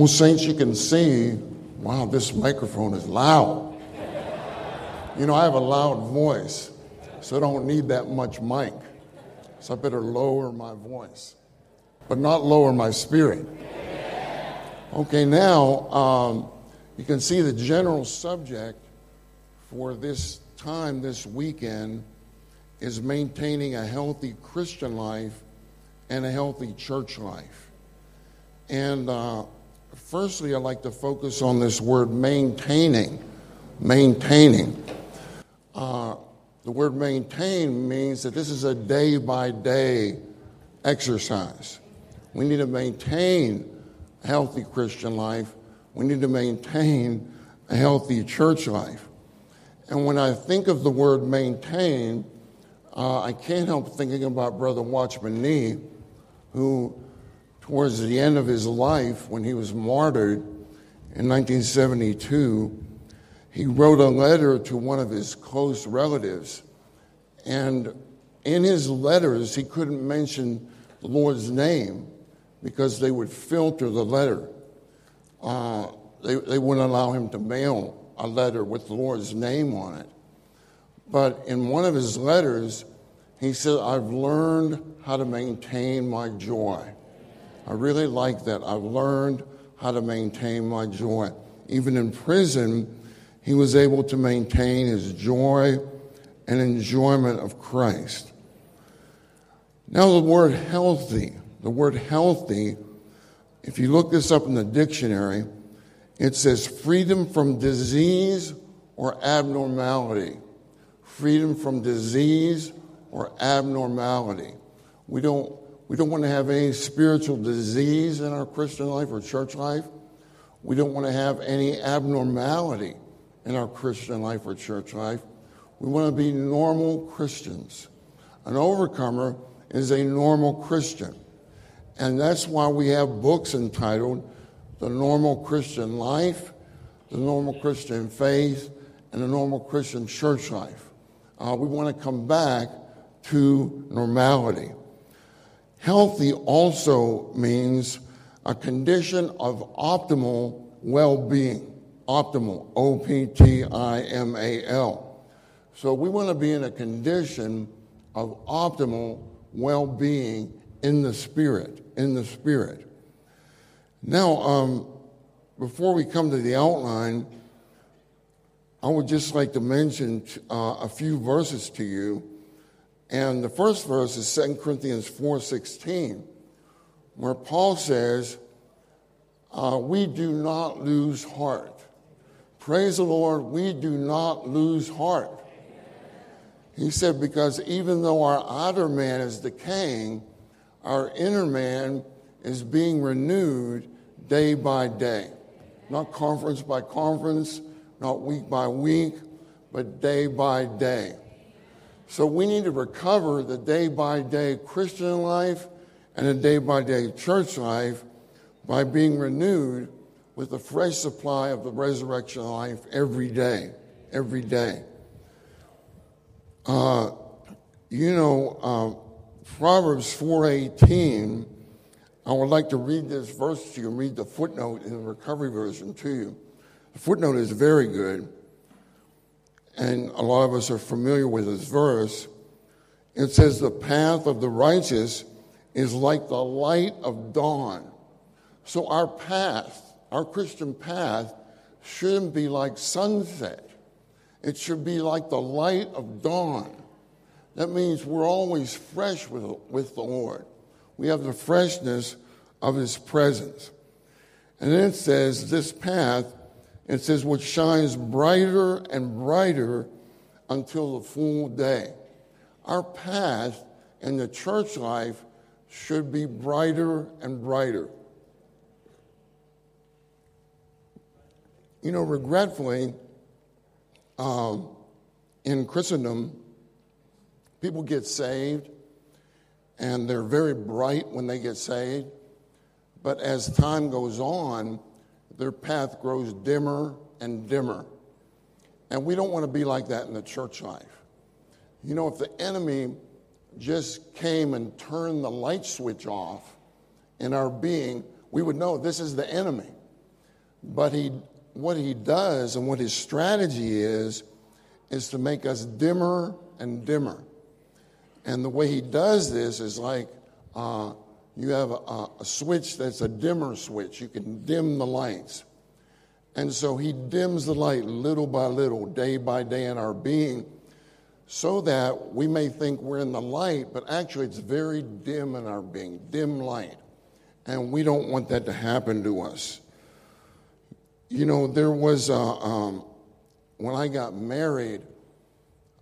Well, saints, you can see, wow, this microphone is loud. You know, I have a loud voice, so I don't need that much mic. So I better lower my voice, but not lower my spirit. Okay, now, you can see the general subject for this time this weekend is maintaining a healthy Christian life and a healthy church life. And firstly, I'd like to focus on this word maintaining. Maintaining. The word maintain means that this is a day-by-day exercise. We need to maintain a healthy Christian life. We need to maintain a healthy church life. And when I think of the word maintain, I can't help thinking about Brother Watchman Nee, who towards the end of his life, when he was martyred in 1972, he wrote a letter to one of his close relatives. And in his letters, he couldn't mention the Lord's name because they would filter the letter. They wouldn't allow him to mail a letter with the Lord's name on it. But in one of his letters, he said, I've learned how to maintain my joy. I really like that. I've learned how to maintain my joy. Even in prison, he was able to maintain his joy and enjoyment of Christ. Now the word healthy, if you look this up in the dictionary, it says freedom from disease or abnormality. Freedom from disease or abnormality. We don't want to have any spiritual disease in our Christian life or church life. We don't want to have any abnormality in our Christian life or church life. We want to be normal Christians. An overcomer is a normal Christian. And that's why we have books entitled The Normal Christian Life, The Normal Christian Faith, and The Normal Christian Church Life. We want to come back to normality. Healthy also means a condition of optimal well-being. Optimal, O-P-T-I-M-A-L. So we want to be in a condition of optimal well-being in the Spirit, in the Spirit. Now, before we come to the outline, I would just like to mention a few verses to you. And the first verse is 2 Corinthians 4:16, where Paul says, we do not lose heart. Praise the Lord, we do not lose heart. He said, because even though our outer man is decaying, our inner man is being renewed day by day. Not conference by conference, not week by week, but day by day. So we need to recover the day-by-day Christian life and the day-by-day church life by being renewed with a fresh supply of the resurrection life every day, every day. Proverbs 4:18, I would like to read this verse to you and read the footnote in the Recovery Version to you. The footnote is very good, and a lot of us are familiar with this verse. It says, the path of the righteous is like the light of dawn. So our path, our Christian path, shouldn't be like sunset. It should be like the light of dawn. That means we're always fresh with the Lord. We have the freshness of his presence. And then it says, this path, it says, which shines brighter and brighter until the full day. Our path in the church life should be brighter and brighter. You know, regretfully, in Christendom, people get saved, and they're very bright when they get saved. But as time goes on, their path grows dimmer and dimmer. And we don't want to be like that in the church life. You know, if the enemy just came and turned the light switch off in our being, we would know this is the enemy. But what he does and what his strategy is to make us dimmer and dimmer. And the way he does this is like you have a switch that's a dimmer switch. You can dim the lights. And so he dims the light little by little, day by day in our being, so that we may think we're in the light, but actually it's very dim in our being, dim light. And we don't want that to happen to us. You know, there was when I got married,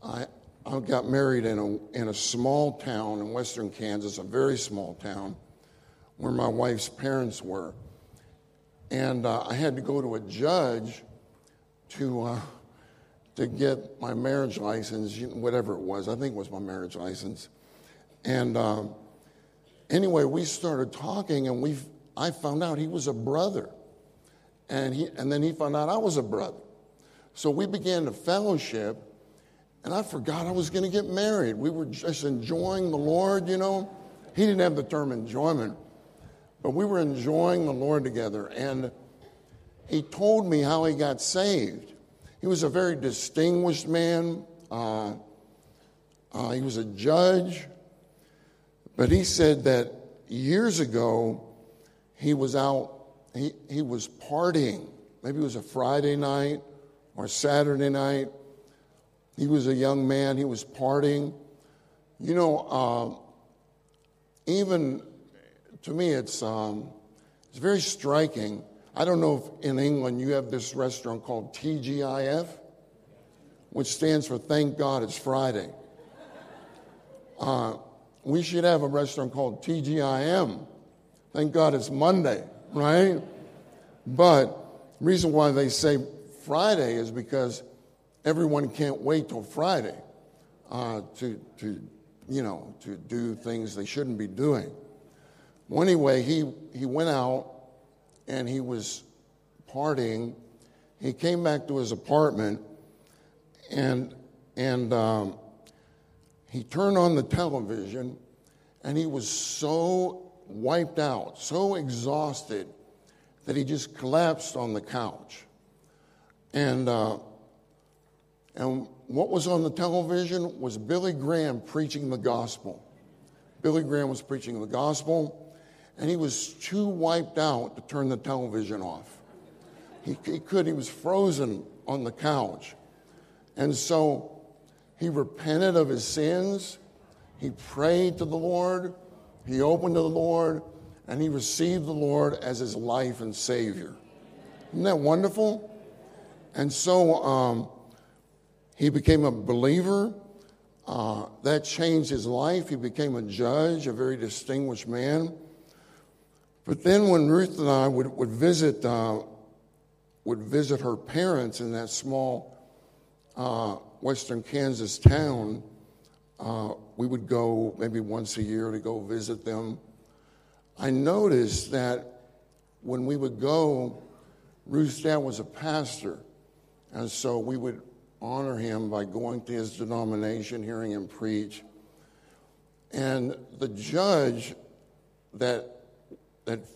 I got married in a small town in western Kansas, a very small town, where my wife's parents were. And I had to go to a judge to get my marriage license, whatever it was. I think it was my marriage license. And anyway, we started talking, and I found out he was a brother. And then he found out I was a brother. So we began to fellowship, and I forgot I was going to get married. We were just enjoying the Lord, you know. He didn't have the term enjoyment, but we were enjoying the Lord together. And he told me how he got saved. He was a very distinguished man. He was a judge. But he said that years ago, he was out. He was partying. Maybe it was a Friday night or Saturday night. He was a young man. He was partying. You know, even to me, it's very striking. I don't know if in England you have this restaurant called TGIF, which stands for Thank God It's Friday. We should have a restaurant called TGIM, Thank God It's Monday, right? But the reason why they say Friday is because everyone can't wait till Friday to do things they shouldn't be doing. Well, anyway, he went out and he was partying. He came back to his apartment and he turned on the television, and he was so wiped out, so exhausted that he just collapsed on the couch. And what was on the television was Billy Graham preaching the gospel. Billy Graham was preaching the gospel. And he was too wiped out to turn the television off. He was frozen on the couch. And so he repented of his sins. He prayed to the Lord. He opened to the Lord. And he received the Lord as his life and Savior. Isn't that wonderful? And so he became a believer. That changed his life. He became a judge, a very distinguished man. But then when Ruth and I would visit her parents in that small western Kansas town, we would go maybe once a year to go visit them. I noticed that when we would go, Ruth's dad was a pastor, and so we would honor him by going to his denomination, hearing him preach. And the judge that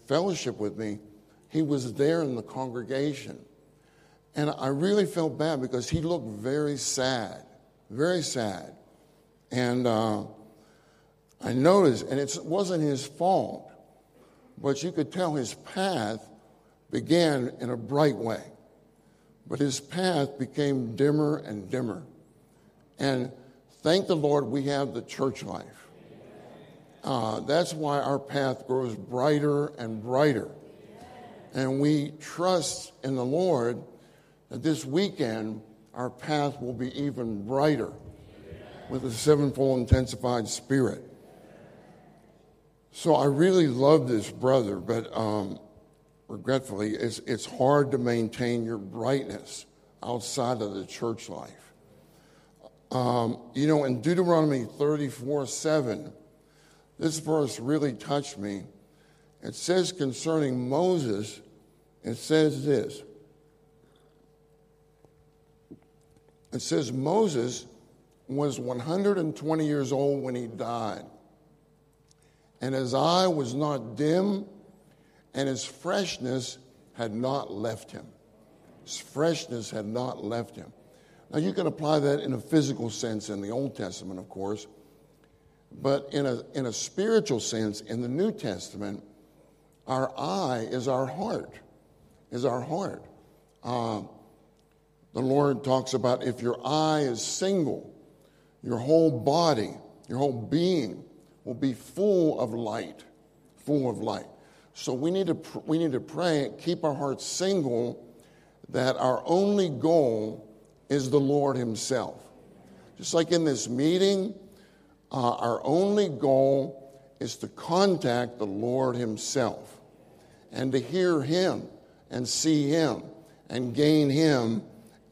fellowship with me, he was there in the congregation. And I really felt bad because he looked very sad, very sad. And I noticed, and it wasn't his fault, but you could tell his path began in a bright way. But his path became dimmer and dimmer. And thank the Lord we have the church life. That's why our path grows brighter and brighter. And we trust in the Lord that this weekend our path will be even brighter with a sevenfold intensified spirit. So I really love this brother, but regretfully, it's hard to maintain your brightness outside of the church life. You know, in Deuteronomy 34:7, this verse really touched me. It says concerning Moses, it says this. It says Moses was 120 years old when he died, and his eye was not dim, and his freshness had not left him. His freshness had not left him. Now, you can apply that in a physical sense in the Old Testament, of course, but in a spiritual sense in the New Testament, our eye is our heart, The Lord talks about if your eye is single, your whole body, your whole being will be full of light, So we need to pray, keep our hearts single, that our only goal is the Lord himself. Just like in this meeting, our only goal is to contact the Lord himself and to hear him and see him and gain him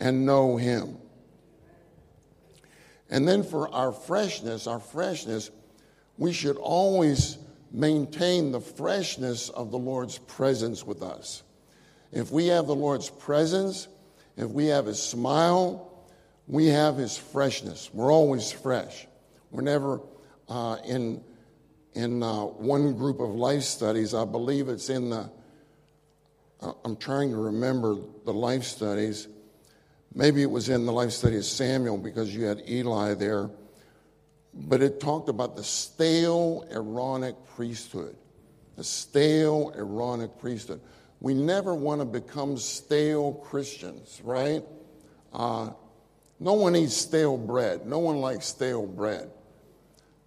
and know him. And then for our freshness, we should always maintain the freshness of the Lord's presence with us. If we have the Lord's presence, if we have his smile, we have his freshness. We're always fresh. We're never in one group of life studies. I believe it's in the, I'm trying to remember the life studies. Maybe it was in the life study of Samuel because you had Eli there. But it talked about the stale Aaronic priesthood. The stale Aaronic priesthood. We never want to become stale Christians, right? No one eats stale bread. No one likes stale bread.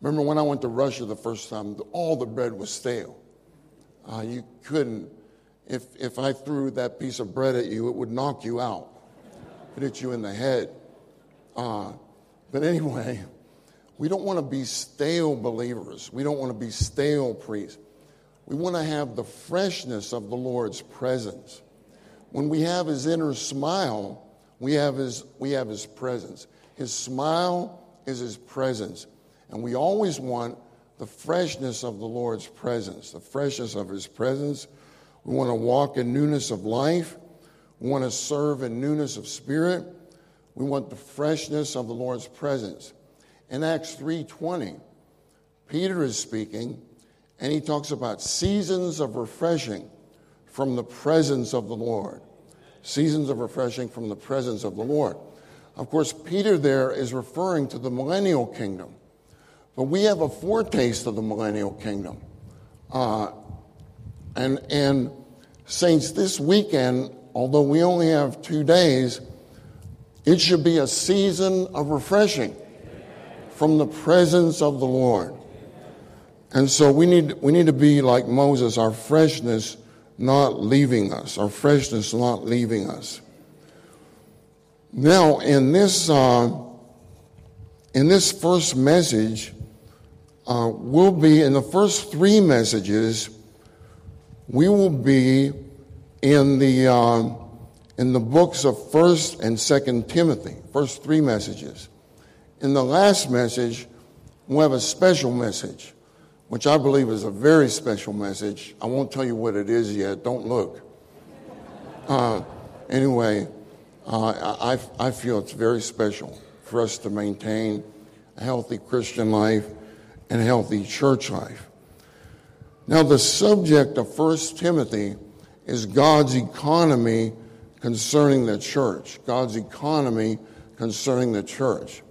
Remember when I went to Russia the first time, all the bread was stale. You couldn't. If I threw that piece of bread at you, it would knock you out. Hit you in the head. But anyway, we don't want to be stale believers. We don't want to be stale priests. We want to have the freshness of the Lord's presence. When we have his inner smile, we have his presence. His smile is his presence. And we always want the freshness of the Lord's presence, the freshness of his presence. We want to walk in newness of life. We want to serve in newness of spirit. We want the freshness of the Lord's presence. In Acts 3:20, Peter is speaking, and he talks about seasons of refreshing from the presence of the Lord. Seasons of refreshing from the presence of the Lord. Of course, Peter there is referring to the millennial kingdom. But we have a foretaste of the millennial kingdom. And saints, this weekend, although we only have 2 days, it should be a season of refreshing. Amen. From the presence of the Lord. Amen. And so we need to be like Moses, our freshness not leaving us, Now, in this first message, in the first 3 messages, we will be in the books of 1st and 2nd Timothy, first 3 messages. In the last message, we'll have a special message, which I believe is a very special message. I won't tell you what it is yet. Don't look. I feel it's very special for us to maintain a healthy Christian life and a healthy church life. Now, the subject of 1 Timothy is God's economy concerning the church. God's economy concerning the church.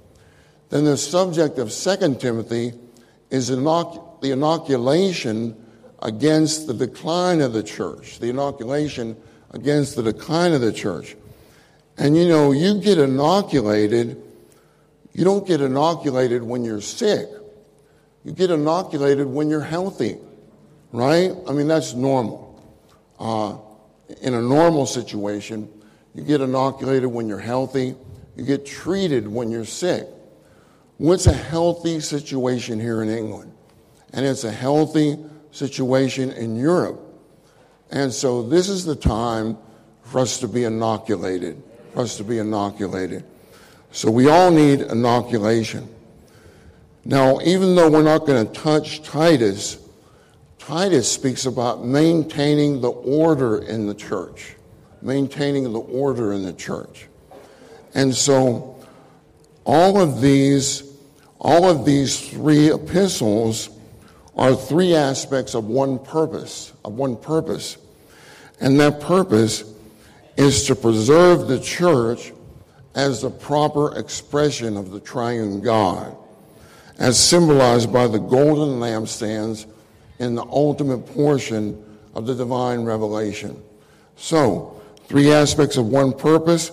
Then the subject of 2 Timothy is the inoculation against the decline of the church. The inoculation against the decline of the church. And you know, you get inoculated. You don't get inoculated when you're sick. You get inoculated when you're healthy. Right? I mean, that's normal. In a normal situation, you get inoculated when you're healthy. You get treated when you're sick. What's a healthy situation here in England? And it's a healthy situation in Europe. And so this is the time for us to be inoculated, So we all need inoculation. Now, even though we're not going to touch Titus speaks about maintaining the order in the church. And so all of these 3 epistles are 3 aspects of one purpose. And their purpose is to preserve the church as the proper expression of the triune God, as symbolized by the golden lampstands in the ultimate portion of the divine revelation. So, three aspects of one purpose: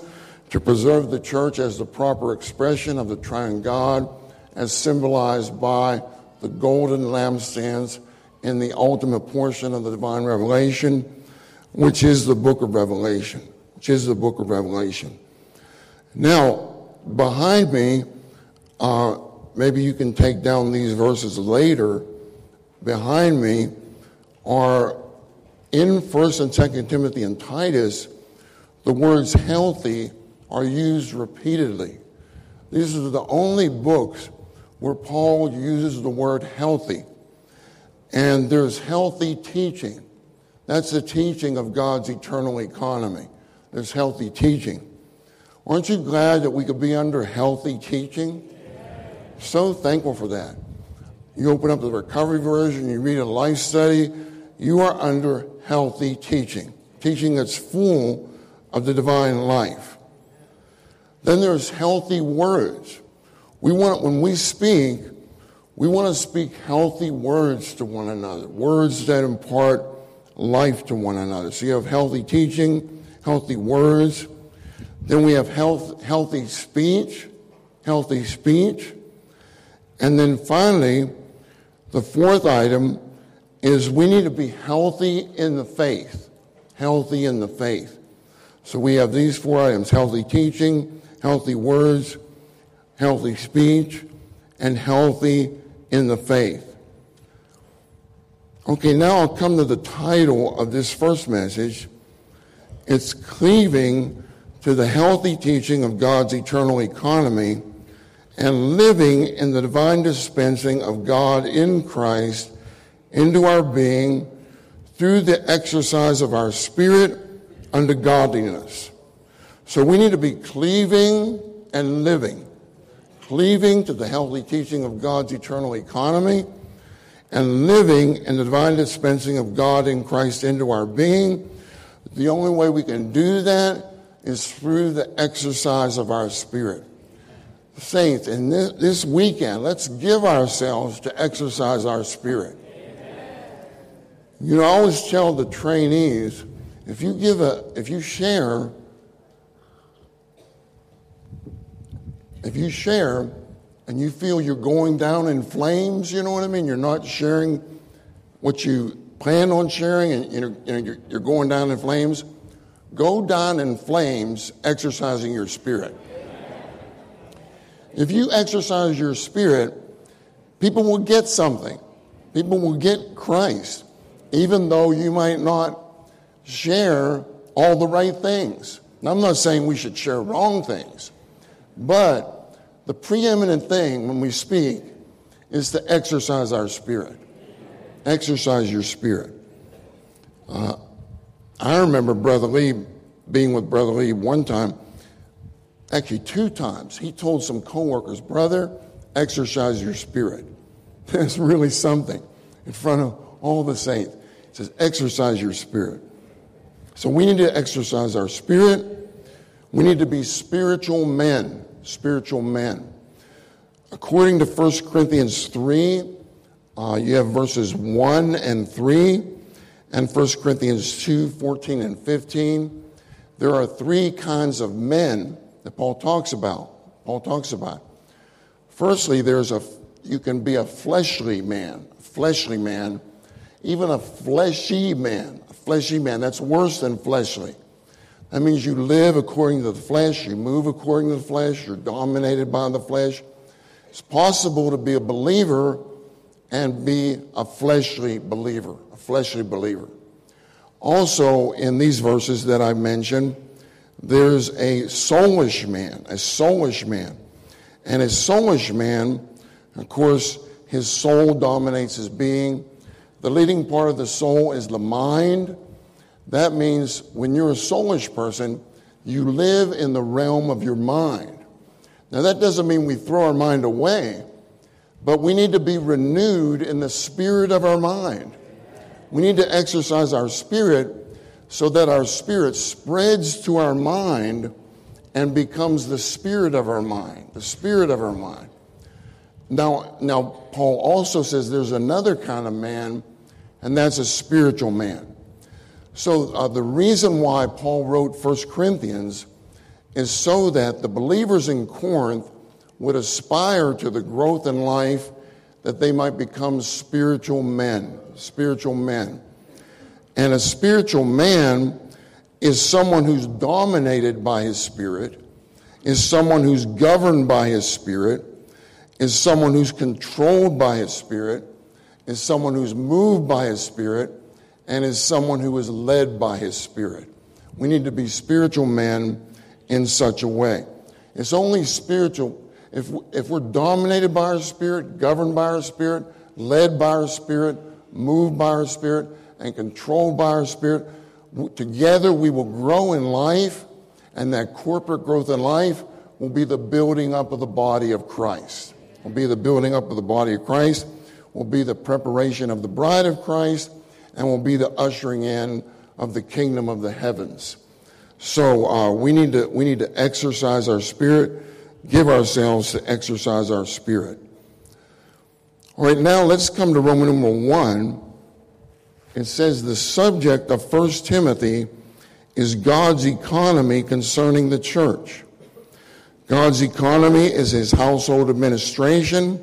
to preserve the church as the proper expression of the triune God, as symbolized by the golden lampstands in the ultimate portion of the divine revelation, which is the book of Revelation, Now, behind me, maybe you can take down these verses later. Behind me are, in 1st and 2nd Timothy and Titus, the words healthy are used repeatedly. These are the only books where Paul uses the word healthy. And there's healthy teaching. That's the teaching of God's eternal economy. There's healthy teaching. Aren't you glad that we could be under healthy teaching? Amen. So thankful for that. You open up the Recovery Version, you read a life study, you are under healthy teaching. Teaching that's full of the divine life. Then there's healthy words. We want, when we speak, we want to speak healthy words to one another. Words that impart life to one another. So you have healthy teaching, healthy words. Then we have healthy speech. And then finally, the fourth item is we need to be healthy in the faith. So we have these four items: healthy teaching, healthy words, healthy speech, and healthy in the faith. Okay, now I'll come to the title of this first message. It's Cleaving to the Healthy Teaching of God's Eternal Economy and Living in the Divine Dispensing of God in Christ into our being through the exercise of our spirit unto godliness. So we need to be cleaving and living. Cleaving to the healthy teaching of God's eternal economy and living in the divine dispensing of God in Christ into our being. The only way we can do that is through the exercise of our spirit. Saints, and this weekend, let's give ourselves to exercise our spirit. Amen. You know, I always tell the trainees, if you share and you feel you're going down in flames, you know what I mean? You're not sharing what you plan on sharing, and you're going down in flames. Go down in flames exercising your spirit. If you exercise your spirit, people will get something. People will get Christ, even though you might not share all the right things. Now, I'm not saying we should share wrong things, but the preeminent thing when we speak is to exercise our spirit. Exercise your spirit. I remember Brother Lee, being with Brother Lee one time, actually two times, he told some co-workers, brother, exercise your spirit. That's really something in front of all the saints. He says, exercise your spirit. So we need to exercise our spirit. We need to be spiritual men. According to 1 Corinthians 3, you have verses 1 and 3, and 1 Corinthians 2, 14 and 15. There are three kinds of men that Paul talks about. Firstly, you can be a fleshly man, even a fleshy man. That's worse than fleshly. That means you live according to the flesh, you move according to the flesh, you're dominated by the flesh. It's possible to be a believer and be a fleshly believer. Also, in these verses that I mentioned, there's a soulish man. And a soulish man, of course, his soul dominates his being. The leading part of the soul is the mind. That means when you're a soulish person, you live in the realm of your mind. Now, that doesn't mean we throw our mind away, but we need to be renewed in the spirit of our mind. We need to exercise our spirit so that our spirit spreads to our mind and becomes the spirit of our mind, the spirit of our mind. Now, Paul also says there's another kind of man, and that's a spiritual man. So the reason why Paul wrote 1 Corinthians is so that the believers in Corinth would aspire to the growth in life that they might become spiritual men. And a spiritual man is someone who's dominated by his spirit, is someone who's governed by his spirit, is someone who's controlled by his spirit, is someone who's moved by his spirit, and is someone who is led by his spirit. We need to be spiritual men in such a way. It's only spiritual, if we're dominated by our spirit, governed by our spirit, led by our spirit, moved by our spirit, and controlled by our spirit, together we will grow in life, and that corporate growth in life will be the building up of the body of Christ. Will be the building up of the body of Christ, will be the preparation of the bride of Christ, and will be the ushering in of the kingdom of the heavens. So we need to exercise our spirit, give ourselves to exercise our spirit. All right, now let's come to Roman numeral 1. It says the subject of 1 Timothy is God's economy concerning the church. God's economy is his household administration,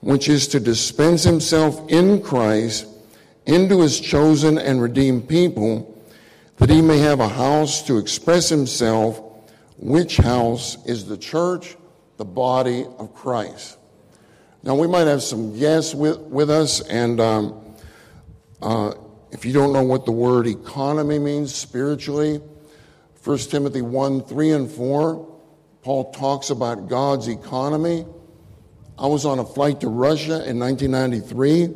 which is to dispense himself in Christ into his chosen and redeemed people, that he may have a house to express himself, which house is the church, the body of Christ. Now, we might have some guests with us, and if you don't know what the word economy means spiritually, 1 Timothy 1, 3, and 4, Paul talks about God's economy. I was on a flight to Russia in 1993.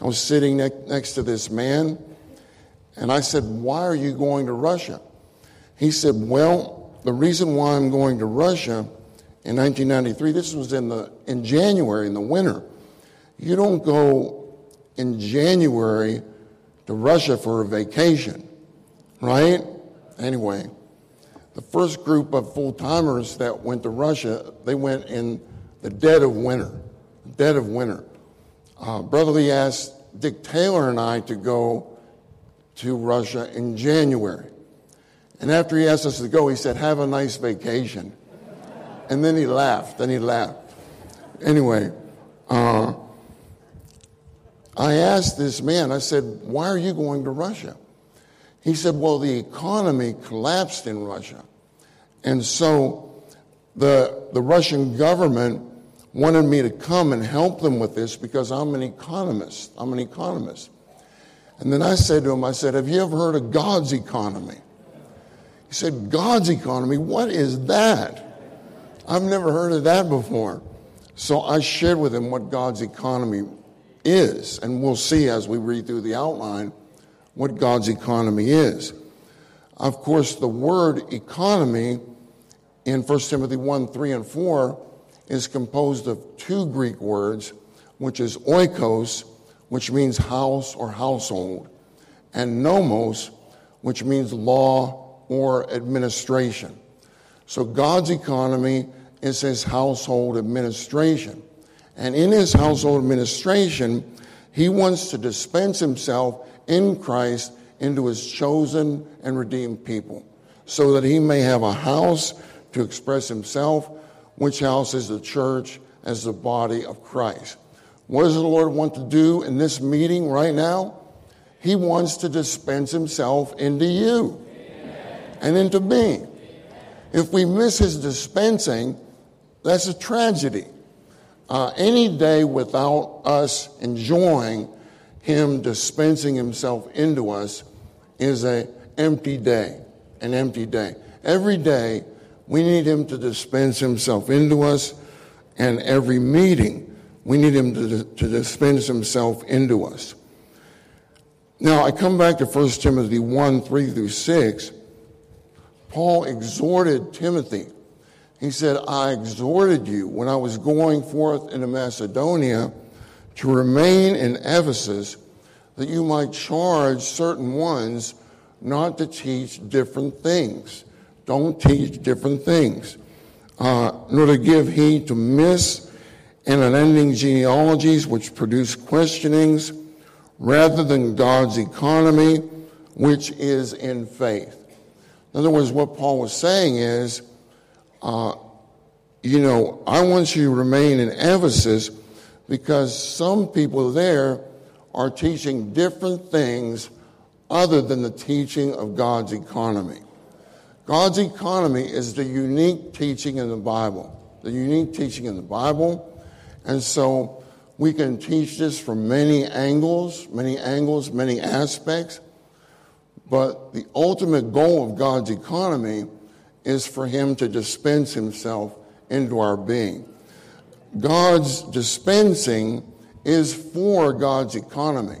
I was sitting next to this man, and I said, "Why are you going to Russia?" He said, "Well, the reason why I'm going to Russia in 1993, this was in January, in the winter. You don't go in January to Russia for a vacation, right?" Anyway, the first group of full-timers that went to Russia, they went in the dead of winter. Brother Lee asked Dick Taylor and I to go to Russia in January. And after he asked us to go, he said, "Have a nice vacation." And then he laughed, Anyway, I asked this man, I said, "Why are you going to Russia?" He said, "Well, the economy collapsed in Russia. And so the Russian government wanted me to come and help them with this because I'm an economist. And then I said to him, I said, "Have you ever heard of God's economy?" He said, "God's economy? What is that? I've never heard of that before." So I shared with him what God's economy is. And we'll see as we read through the outline what God's economy is. Of course, the word economy in 1 Timothy 1, 3, and 4 is composed of two Greek words, which is oikos, which means house or household, and nomos, which means law or administration. So God's economy is his household administration. And in his household administration, he wants to dispense himself in Christ into his chosen and redeemed people, so that he may have a house to express himself, which house is the church as the body of Christ. What does the Lord want to do in this meeting right now? He wants to dispense himself into you. Amen. And into me. Amen. If we miss his dispensing, that's a tragedy. Any day without us enjoying him dispensing himself into us is an empty day. Every day, we need him to dispense himself into us, and every meeting, we need him to dispense himself into us. Now, I come back to 1 Timothy 1, 3 through 6. Paul exhorted Timothy. He said, "I exhorted you when I was going forth into Macedonia to remain in Ephesus, that you might charge certain ones not to teach different things. Don't teach different things. Nor to give heed to myths and unending genealogies which produce questionings rather than God's economy, which is in faith. In other words, what Paul was saying is, I want you to remain in Ephesus because some people there are teaching different things other than the teaching of God's economy. God's economy is the unique teaching in the Bible. And so we can teach this from many angles, many aspects. But the ultimate goal of God's economy is for him to dispense himself into our being. God's dispensing is for God's economy.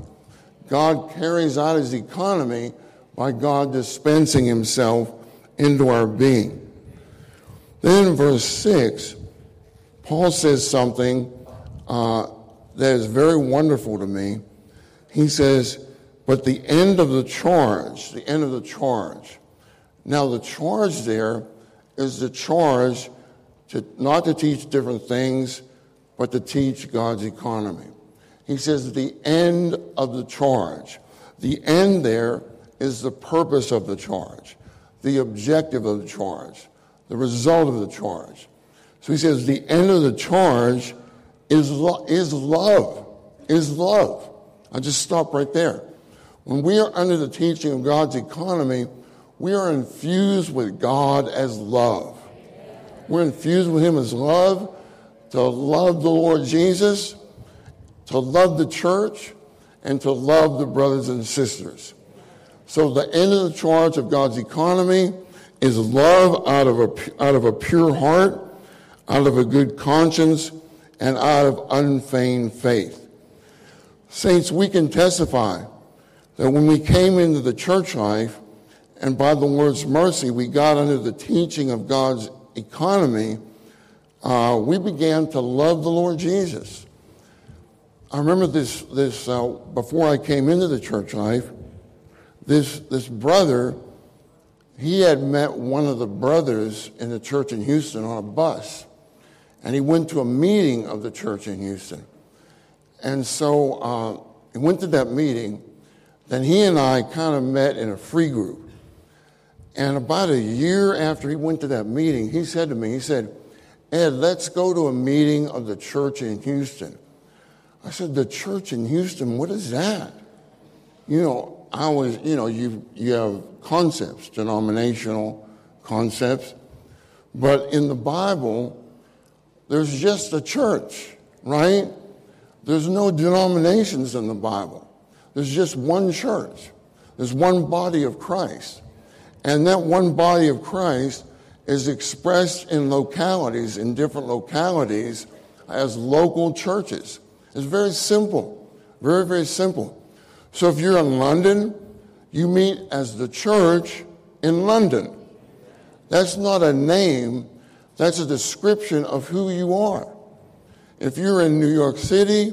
God carries out his economy by God dispensing himself into our being. Then in verse 6, Paul says something that is very wonderful to me. He says, but the end of the charge. Now the charge there is the charge to not to teach different things, but to teach God's economy. He says the end of the charge. The end there is the purpose of the charge, the objective of the charge, the result of the charge. So he says the end of the charge is love. I'll just stop right there. When we are under the teaching of God's economy, we are infused with God as love. We're infused with him as love, to love the Lord Jesus, to love the church, and to love the brothers and sisters. So the end of the charge of God's economy is love out of a pure heart, out of a good conscience, and out of unfeigned faith. Saints, we can testify that when we came into the church life, and by the Lord's mercy, we got under the teaching of God's economy, we began to love the Lord Jesus. I remember this before I came into the church life, this brother, he had met one of the brothers in the church in Houston on a bus, and he went to a meeting of the church in Houston. And so he went to that meeting. Then he and I kind of met in a free group. And about a year after he went to that meeting, he said to me, Ed, let's go to a meeting of the church in Houston. I said, the church in Houston, what is that? You have concepts, denominational concepts. But in the Bible, there's just a church, right? There's no denominations in the Bible. There's just one church. There's one body of Christ. And that one body of Christ is expressed in different localities, as local churches. It's very simple, very, very simple. So if you're in London, you meet as the church in London. That's not a name, that's a description of who you are. If you're in New York City,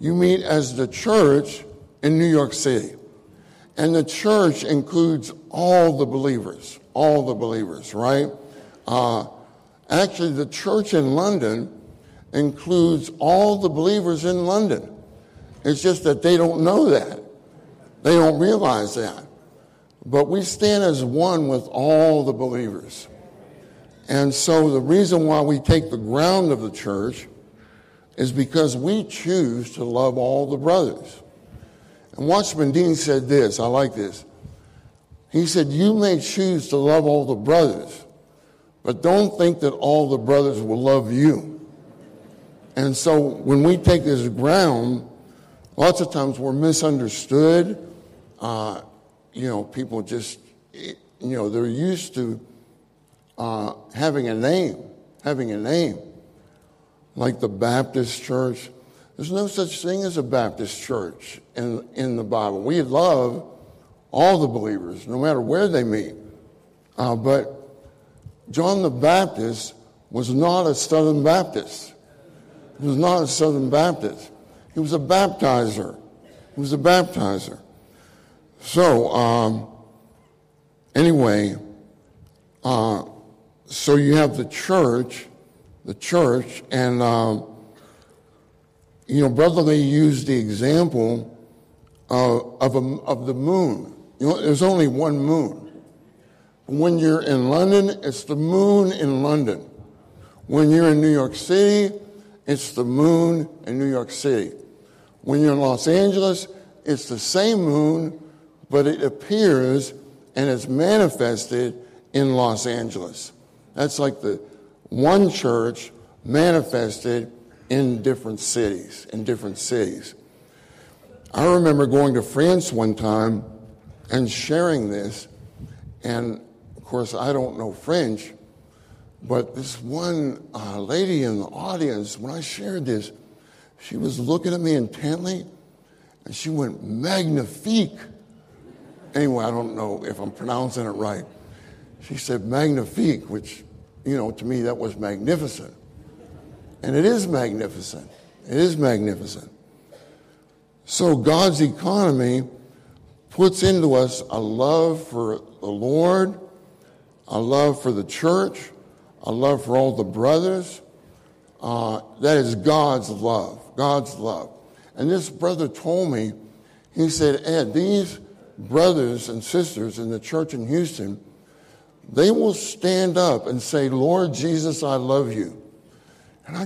you meet as the church in New York City. And the church includes all the believers, right? Actually, the church in London includes all the believers in London. It's just that they don't know that. They don't realize that. But we stand as one with all the believers. And so the reason why we take the ground of the church is because we choose to love all the brothers. And Watchman Nee said this, I like this. He said, you may choose to love all the brothers, but don't think that all the brothers will love you. And so when we take this ground, lots of times we're misunderstood. People just, they're used to having a name. Like the Baptist church. There's no such thing as a Baptist church in the Bible. We love all the believers, no matter where they meet. But John the Baptist was not a Southern Baptist. He was a baptizer. So Anyway, so you have the church, and Brother Lee used the example of the moon. There's only one moon. When you're in London, it's the moon in London. When you're in New York City, it's the moon in New York City. When you're in Los Angeles, it's the same moon, but it appears and it's manifested in Los Angeles. That's like the one church manifested in different cities, I remember going to France one time and sharing this, and of course I don't know French, but this one lady in the audience, when I shared this, she was looking at me intently, and she went, "Magnifique." Anyway, I don't know if I'm pronouncing it right. She said, "Magnifique," which, to me that was magnificent. And it is magnificent. So God's economy puts into us a love for the Lord, a love for the church, a love for all the brothers. That is God's love. And this brother told me, he said, "Ed, these brothers and sisters in the church in Houston, they will stand up and say, 'Lord Jesus, I love you.'" And I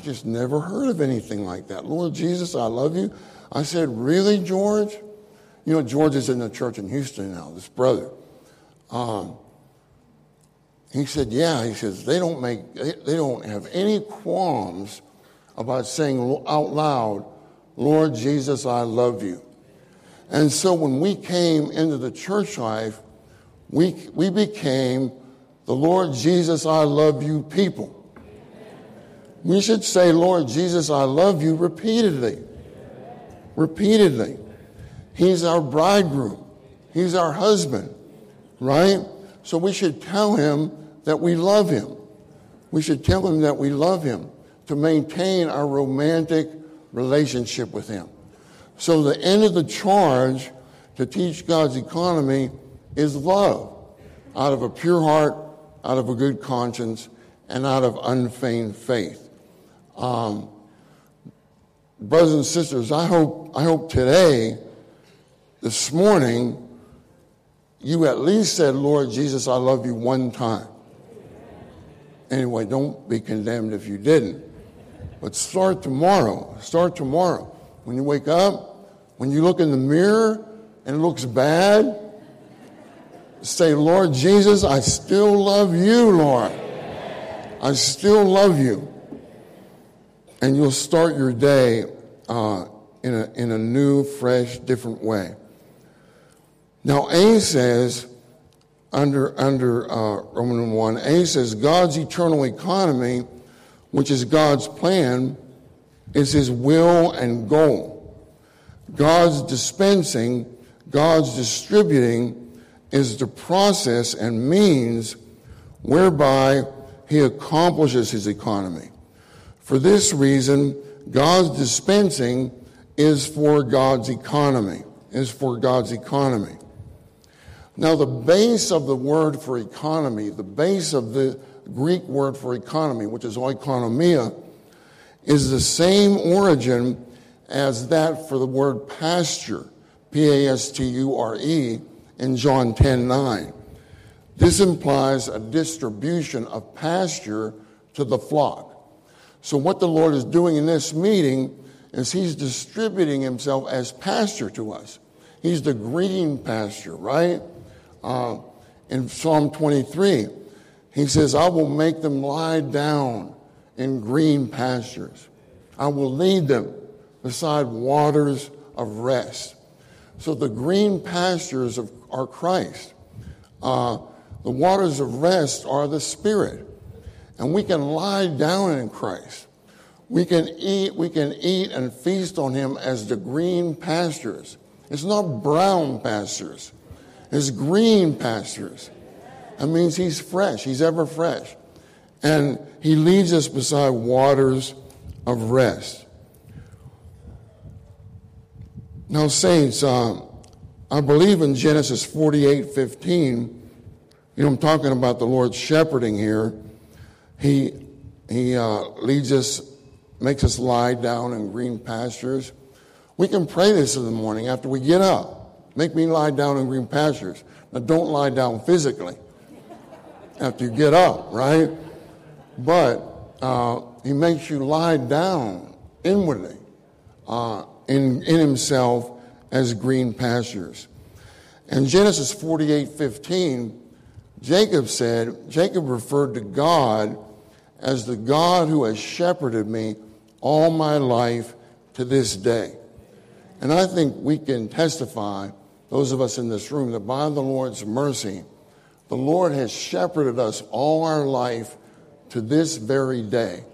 just never heard of anything like that. "Lord Jesus, I love you." I said, "Really, George?" George is in the church in Houston now, this brother. He said, "Yeah." He says, they don't have any qualms about saying out loud, "Lord Jesus, I love you." And so when we came into the church life, we became the "Lord Jesus, I love you" people. We should say, "Lord Jesus, I love you" repeatedly. He's our bridegroom. He's our husband, right? So we should tell him that we love him. To maintain our romantic relationship with him. So the end of the charge to teach God's economy is love, out of a pure heart, out of a good conscience, and out of unfeigned faith. Brothers and sisters, I hope today, this morning, you at least said, "Lord Jesus, I love you" one time. Anyway, don't be condemned if you didn't. But start tomorrow. When you wake up, when you look in the mirror and it looks bad, say, "Lord Jesus, I still love you, Lord. I still love you." And you'll start your day in a new, fresh, different way. Now, A says, under Roman 1, A says, God's eternal economy, which is God's plan, is his will and goal. God's dispensing, God's distributing is the process and means whereby he accomplishes his economy. For this reason, God's dispensing is for God's economy. Now, the base of the word for economy, the base of the Greek word for economy, which is oikonomia, is the same origin as that for the word pasture, pasture, in John 10:9. This implies a distribution of pasture to the flock. So what the Lord is doing in this meeting is he's distributing himself as pasture to us. He's the green pasture, right? In Psalm 23, he says, "I will make them lie down in green pastures. I will lead them beside waters of rest." So the green pastures are Christ. The waters of rest are the Spirit. And we can lie down in Christ. We can eat and feast on him as the green pastures. It's not brown pastures. It's green pastures. That means he's fresh. He's ever fresh. And he leads us beside waters of rest. Now, saints, I believe in Genesis 48:15, You know, I'm talking about the Lord shepherding here. He leads us, makes us lie down in green pastures. We can pray this in the morning after we get up. Make me lie down in green pastures. Now, don't lie down physically after you get up, right? But he makes you lie down inwardly in himself as green pastures. In Genesis 48:15, Jacob said, Jacob referred to God as the God who has shepherded me all my life to this day. And I think we can testify, those of us in this room, that by the Lord's mercy, the Lord has shepherded us all our life to this very day.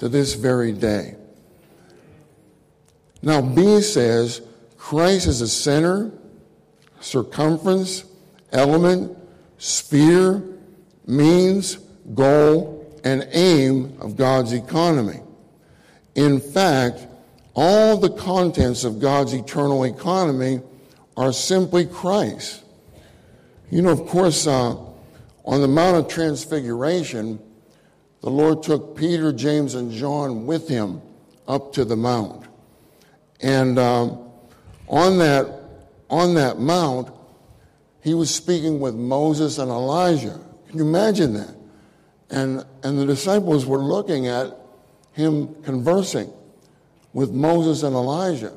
To this very day. Now B says, Christ is the center, circumference, element, sphere, means, goal, and aim of God's economy. In fact, all the contents of God's eternal economy are simply Christ. You know, of course, on the Mount of Transfiguration, the Lord took Peter, James, and John with him up to the mount. And on that mount, he was speaking with Moses and Elijah. Can you imagine that? And the disciples were looking at him conversing with Moses and Elijah.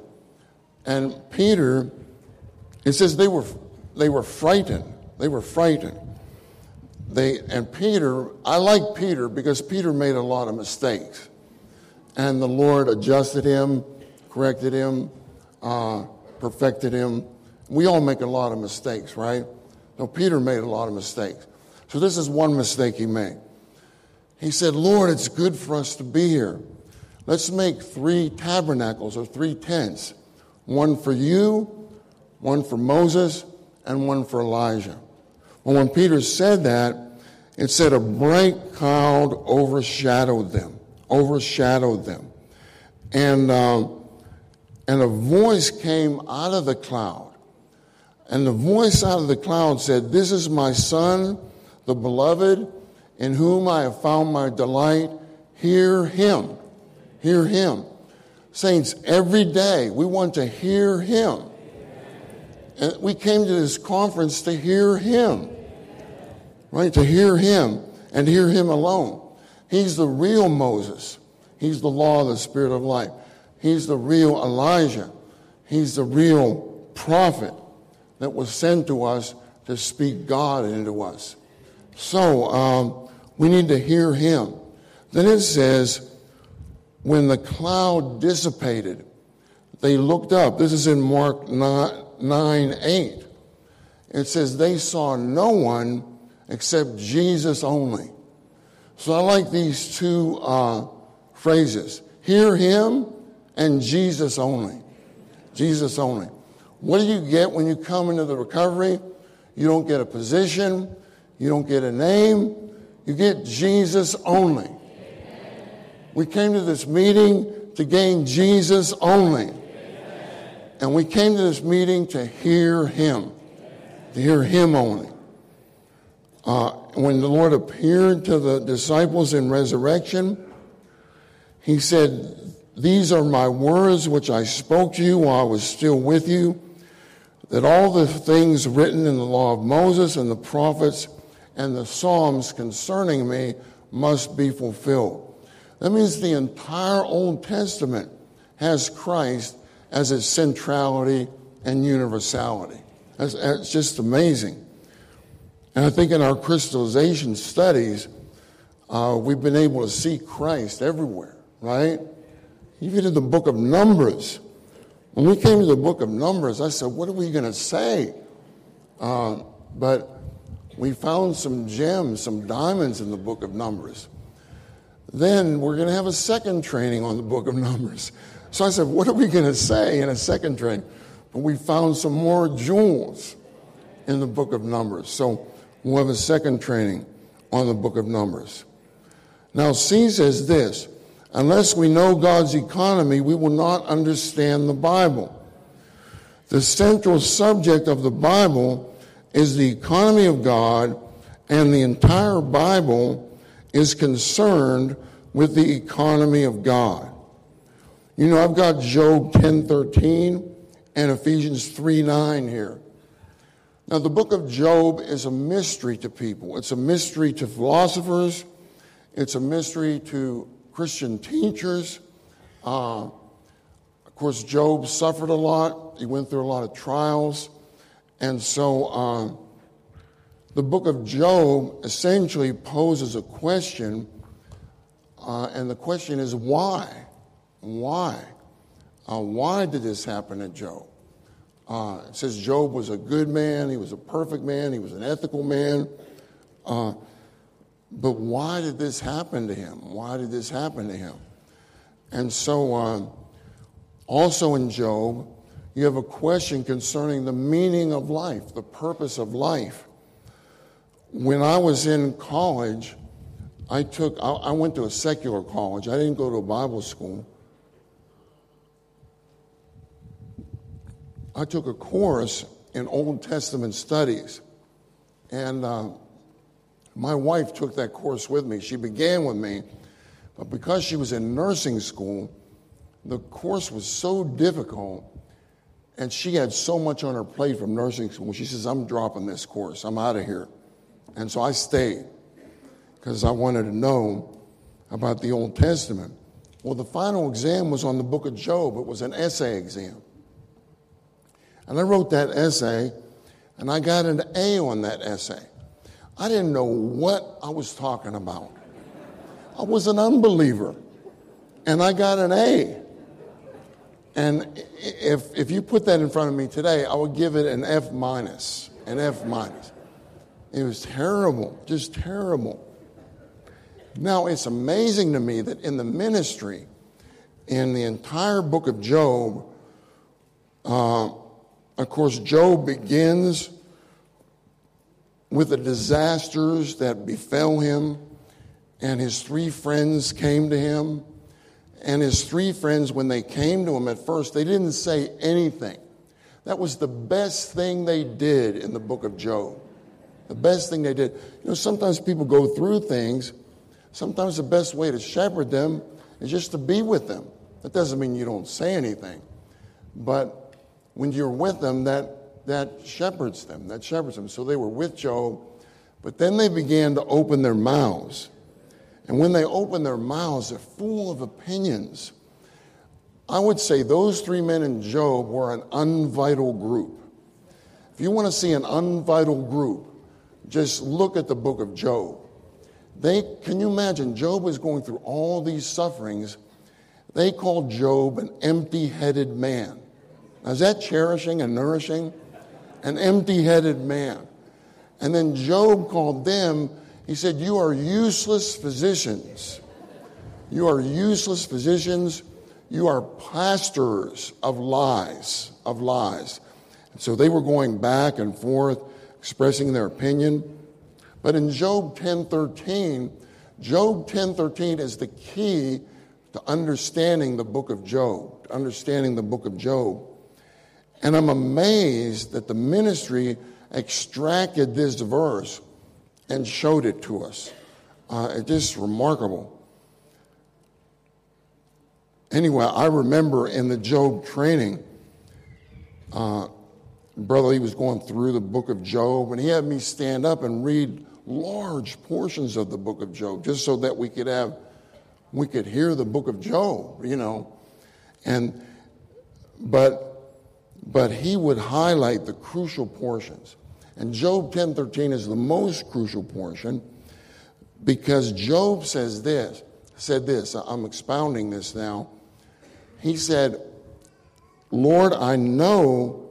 And Peter, it says they were frightened. They were frightened. Peter, I like Peter because Peter made a lot of mistakes. And the Lord adjusted him, corrected him, perfected him. We all make a lot of mistakes, right? No, Peter made a lot of mistakes. So this is one mistake he made. He said, Lord, it's good for us to be here. Let's make 3 tabernacles or 3 tents. One for you, one for Moses, and one for Elijah. Well, when Peter said that, it said a bright cloud overshadowed them. And a voice came out of the cloud. And the voice out of the cloud said, this is my son, the beloved, in whom I have found my delight. Hear him. Hear him. Saints, every day we want to hear him. And we came to this conference to hear him, right? To hear him and hear him alone. He's the real Moses. He's the law of the Spirit of life. He's the real Elijah. He's the real prophet that was sent to us to speak God into us. So we need to hear him. Then it says, when the cloud dissipated, they looked up. This is in Mark 9:8. It says they saw no one except Jesus only. So I like these two phrases. Hear him and Jesus only. Jesus only. What do you get when you come into the recovery? You don't get a position. You don't get a name. You get Jesus only. Amen. We came to this meeting to gain Jesus only. And we came to this meeting to hear him. To hear him only. When the Lord appeared to the disciples in resurrection, he said, these are my words which I spoke to you while I was still with you, that all the things written in the law of Moses and the prophets and the Psalms concerning me must be fulfilled. That means the entire Old Testament has Christ as its centrality and universality. That's just amazing. And I think in our crystallization studies, we've been able to see Christ everywhere, right? Even in the book of Numbers. When we came to the book of Numbers, I said, what are we going to say? But we found some gems, some diamonds in the book of Numbers. Then we're going to have a second training on the book of Numbers. So I said, what are we going to say in a second train? But we found some more jewels in the book of Numbers. So we'll have a second training on the book of Numbers. Now C says this, unless we know God's economy, we will not understand the Bible. The central subject of the Bible is the economy of God And the entire Bible is concerned with the economy of God. You know, I've got Job 10:13 and Ephesians 3:9 here. Now, the book of Job is a mystery to people. It's a mystery to philosophers. It's a mystery to Christian teachers. Of course, Job suffered a lot. He went through a lot of trials. And so the book of Job essentially poses a question, and the question is why? Why? Why did this happen to Job? It says Job was a good man, he was a perfect man, he was an ethical man. But why did this happen to him? Why did this happen to him? And so also in Job, you have a question concerning the meaning of life, the purpose of life. When I was in college, I went to a secular college. I didn't go to a Bible school. I took a course in Old Testament studies, and my wife took that course with me. She began with me, but because she was in nursing school, the course was so difficult, and she had so much on her plate from nursing school. She says, I'm dropping this course. I'm out of here. And so I stayed because I wanted to know about the Old Testament. Well, the final exam was on the book of Job. It was an essay exam. And I wrote that essay, and I got an A on that essay. I didn't know what I was talking about. I was an unbeliever, and I got an A. And if you put that in front of me today, I would give it an F minus, an F minus. It was terrible, just terrible. Now, it's amazing to me that in the ministry, in the entire book of Job, of course, Job begins with the disasters that befell him, and his three friends came to him. And his three friends, when they came to him at first, they didn't say anything. That was the best thing they did in the book of Job. The best thing they did. You know, sometimes people go through things. Sometimes the best way to shepherd them is just to be with them. That doesn't mean you don't say anything. But when you're with them, that shepherds them. So they were with Job, but then they began to open their mouths. And when they open their mouths, they're full of opinions. I would say those three men in Job were an unvital group. If you want to see an unvital group, just look at the book of Job. Can you imagine? Job was going through all these sufferings. They called Job an empty-headed man. Now, is that cherishing and nourishing? An empty-headed man. And then Job called them, he said, you are useless physicians. You are useless physicians. You are pastors of lies, of lies. And so they were going back and forth, expressing their opinion. But in Job 10:13 is the key to understanding the book of Job, to understanding the book of Job. And I'm amazed that the ministry extracted this verse and showed it to us. It's just remarkable. Anyway, I remember in the Job training, Brother Lee was going through the book of Job, and he had me stand up and read large portions of the book of Job, just so that we could hear the book of Job, you know. But he would highlight the crucial portions. And Job 10:13 is the most crucial portion because Job said this, I'm expounding this now. He said, Lord, I know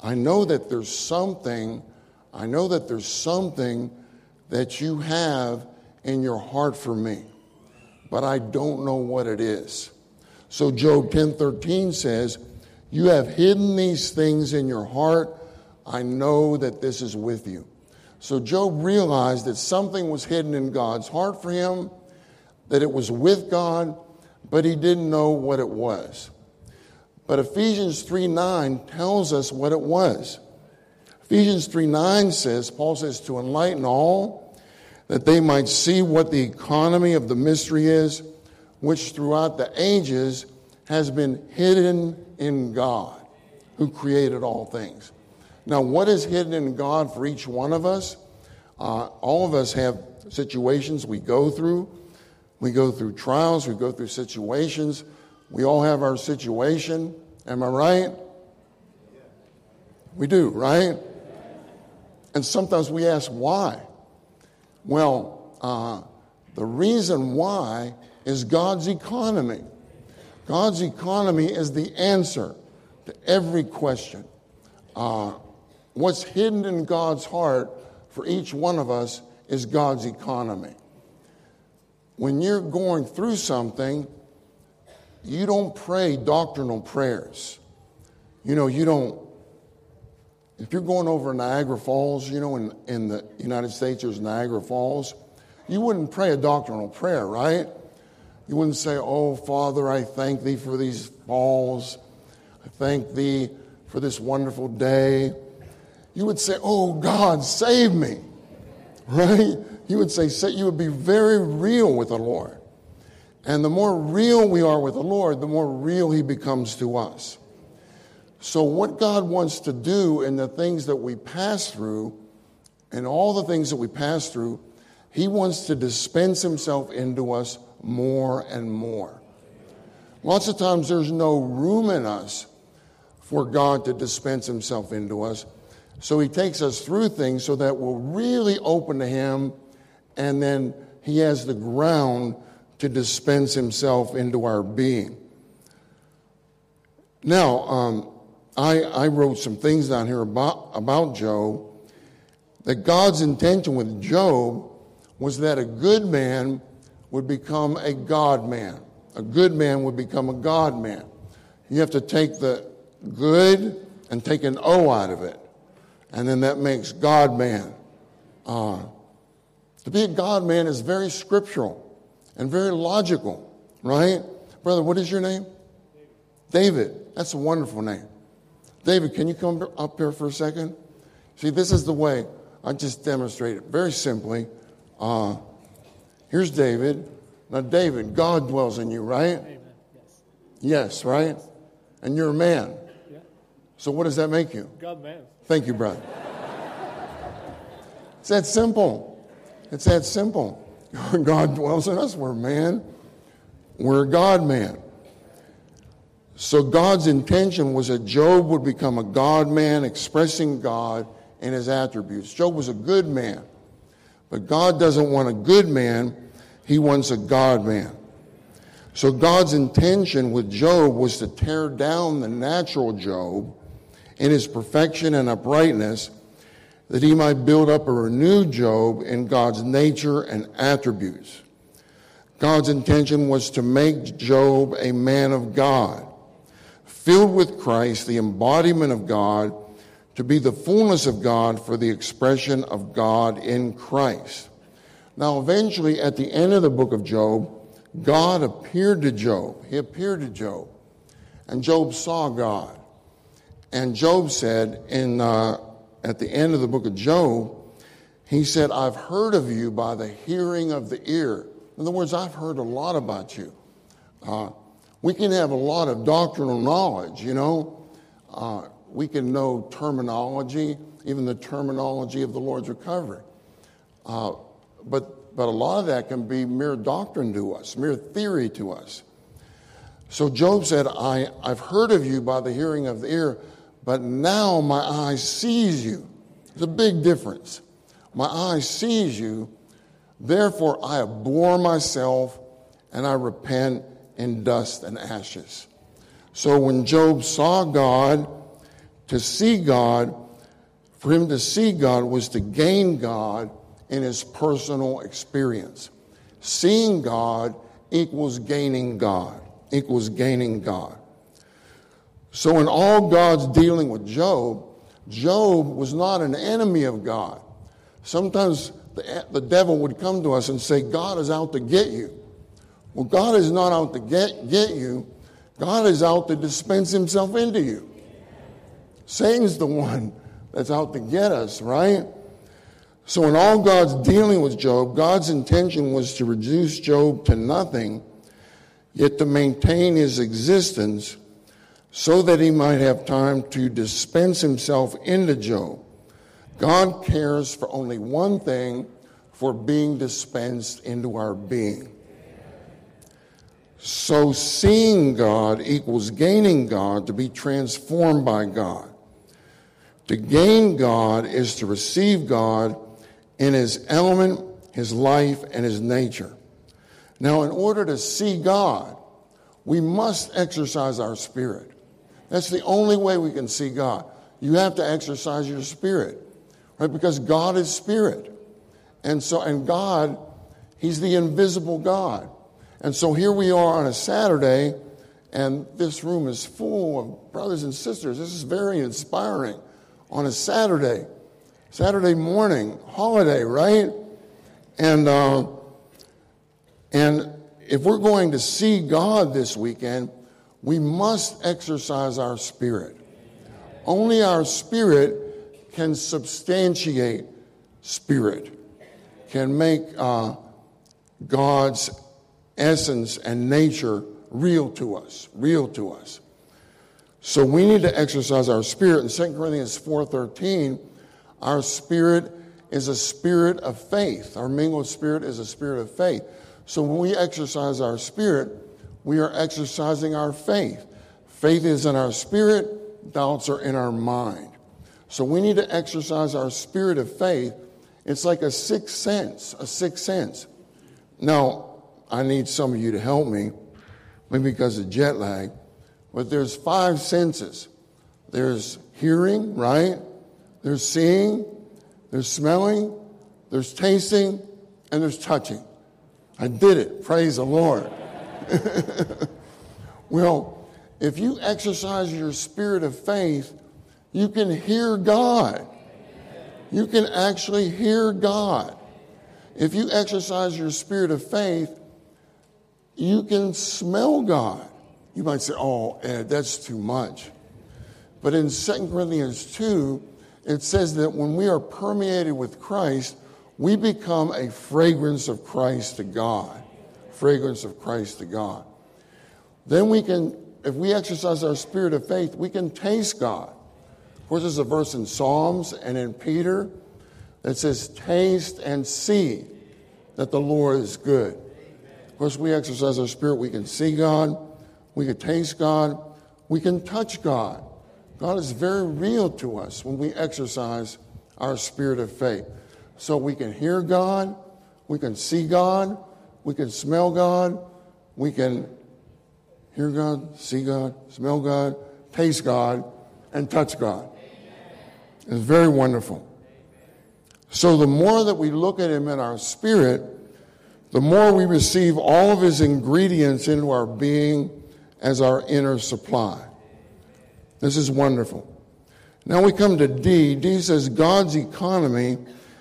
that there's something, that you have in your heart for me, but I don't know what it is. So Job 10:13 says, you have hidden these things in your heart. I know that this is with you. So Job realized that something was hidden in God's heart for him, that it was with God, but he didn't know what it was. But Ephesians 3:9 tells us what it was. Ephesians 3:9 says, Paul says, to enlighten all, that they might see what the economy of the mystery is, which throughout the ages has been hidden in God, who created all things. Now, what is hidden in God for each one of us? All of us have situations we go through. We go through trials. We go through situations. We all have our situation. Am I right? We do, right? And sometimes we ask why. Well, the reason why is God's economy. God's economy is the answer to every question. What's hidden in God's heart for each one of us is God's economy. When you're going through something, you don't pray doctrinal prayers. You know, you don't. If you're going over Niagara Falls, you know, in the United States, there's Niagara Falls. You wouldn't pray a doctrinal prayer, right? You wouldn't say, oh, Father, I thank thee for these falls. I thank thee for this wonderful day. You would say, oh, God, save me, right? You would say, you would be very real with the Lord. And the more real we are with the Lord, the more real he becomes to us. So what God wants to do in the things that we pass through, and all the things that we pass through, he wants to dispense himself into us more and more. Lots of times there's no room in us for God to dispense himself into us. So he takes us through things so that we'll really open to him, and then he has the ground to dispense himself into our being. Now, I wrote some things down here about Job, that God's intention with Job was that a good man would become a God man. A good man would become a God man. You have to take the good and take an O out of it. And then that makes God man. To be a God man is very scriptural and very logical, right? Brother, what is your name? David. That's a wonderful name. David, can you come up here for a second? See, this is the way I just demonstrate it very simply. Here's David. Now, David, God dwells in you, right? Amen. Yes. Yes, right? And you're a man. Yeah. So what does that make you? God man. Thank you, brother. It's that simple. It's that simple. God dwells in us. We're a man. We're a God man. So God's intention was that Job would become a God man, expressing God in his attributes. Job was a good man, but God doesn't want a good man. He wants a God man. So God's intention with Job was to tear down the natural Job in his perfection and uprightness, that he might build up a renewed Job in God's nature and attributes. God's intention was to make Job a man of God, filled with Christ, the embodiment of God, to be the fullness of God for the expression of God in Christ. Now, eventually, at the end of the book of Job, God appeared to Job. He appeared to Job, and Job saw God. And Job said, at the end of the book of Job, he said, I've heard of you by the hearing of the ear. In other words, I've heard a lot about you. We can have a lot of doctrinal knowledge, you know. We can know terminology, even the terminology of the Lord's recovery. But a lot of that can be mere doctrine to us, mere theory to us. So Job said, I've heard of you by the hearing of the ear, but now my eye sees you. It's a big difference. My eye sees you, therefore I abhor myself, and I repent in dust and ashes. So when Job saw God, to see God, for him to see God was to gain God in his personal experience. Seeing God equals gaining God, equals gaining God. So in all God's dealing with Job, Job was not an enemy of God. Sometimes the devil would come to us and say, God is out to get you. Well, God is not out to get you. God is out to dispense himself into you. Satan's the one that's out to get us, right? So in all God's dealing with Job, God's intention was to reduce Job to nothing, yet to maintain his existence so that he might have time to dispense himself into Job. God cares for only one thing, for being dispensed into our being. So seeing God equals gaining God, to be transformed by God. To gain God is to receive God in his element, his life, and his nature. Now, in order to see God, we must exercise our spirit. That's the only way we can see God. You have to exercise your spirit, right? Because God is spirit. And God, he's the invisible God. And so here we are on a Saturday, and this room is full of brothers and sisters. This is very inspiring. On a Saturday morning, holiday, right? And if we're going to see God this weekend, we must exercise our spirit. Only our spirit can substantiate spirit, can make God's essence and nature real to us. So we need to exercise our spirit. In 2 Corinthians 4:13, our spirit is a spirit of faith. Our mingled spirit is a spirit of faith. So when we exercise our spirit, we are exercising our faith. Faith is in our spirit, doubts are in our mind. So we need to exercise our spirit of faith. It's like a sixth sense. Now, I need some of you to help me, maybe because of jet lag. But there's five senses. There's hearing, right? There's seeing, there's smelling, there's tasting, and there's touching. I did it. Praise the Lord. Well, if you exercise your spirit of faith, you can hear God. You can actually hear God. If you exercise your spirit of faith, you can smell God. You might say, oh, Ed, that's too much. But in 2 Corinthians 2, it says that when we are permeated with Christ, we become a fragrance of Christ to God. Fragrance of Christ to God. Then we can, if we exercise our spirit of faith, we can taste God. Of course, there's a verse in Psalms and in Peter that says, taste and see that the Lord is good. Of course, we exercise our spirit, we can see God. We can taste God. We can touch God. God is very real to us when we exercise our spirit of faith. So we can hear God. We can see God. We can smell God. We can hear God, see God, smell God, taste God, and touch God. It's very wonderful. So the more that we look at him in our spirit, the more we receive all of his ingredients into our being as our inner supply. This is wonderful. Now we come to D. D says God's economy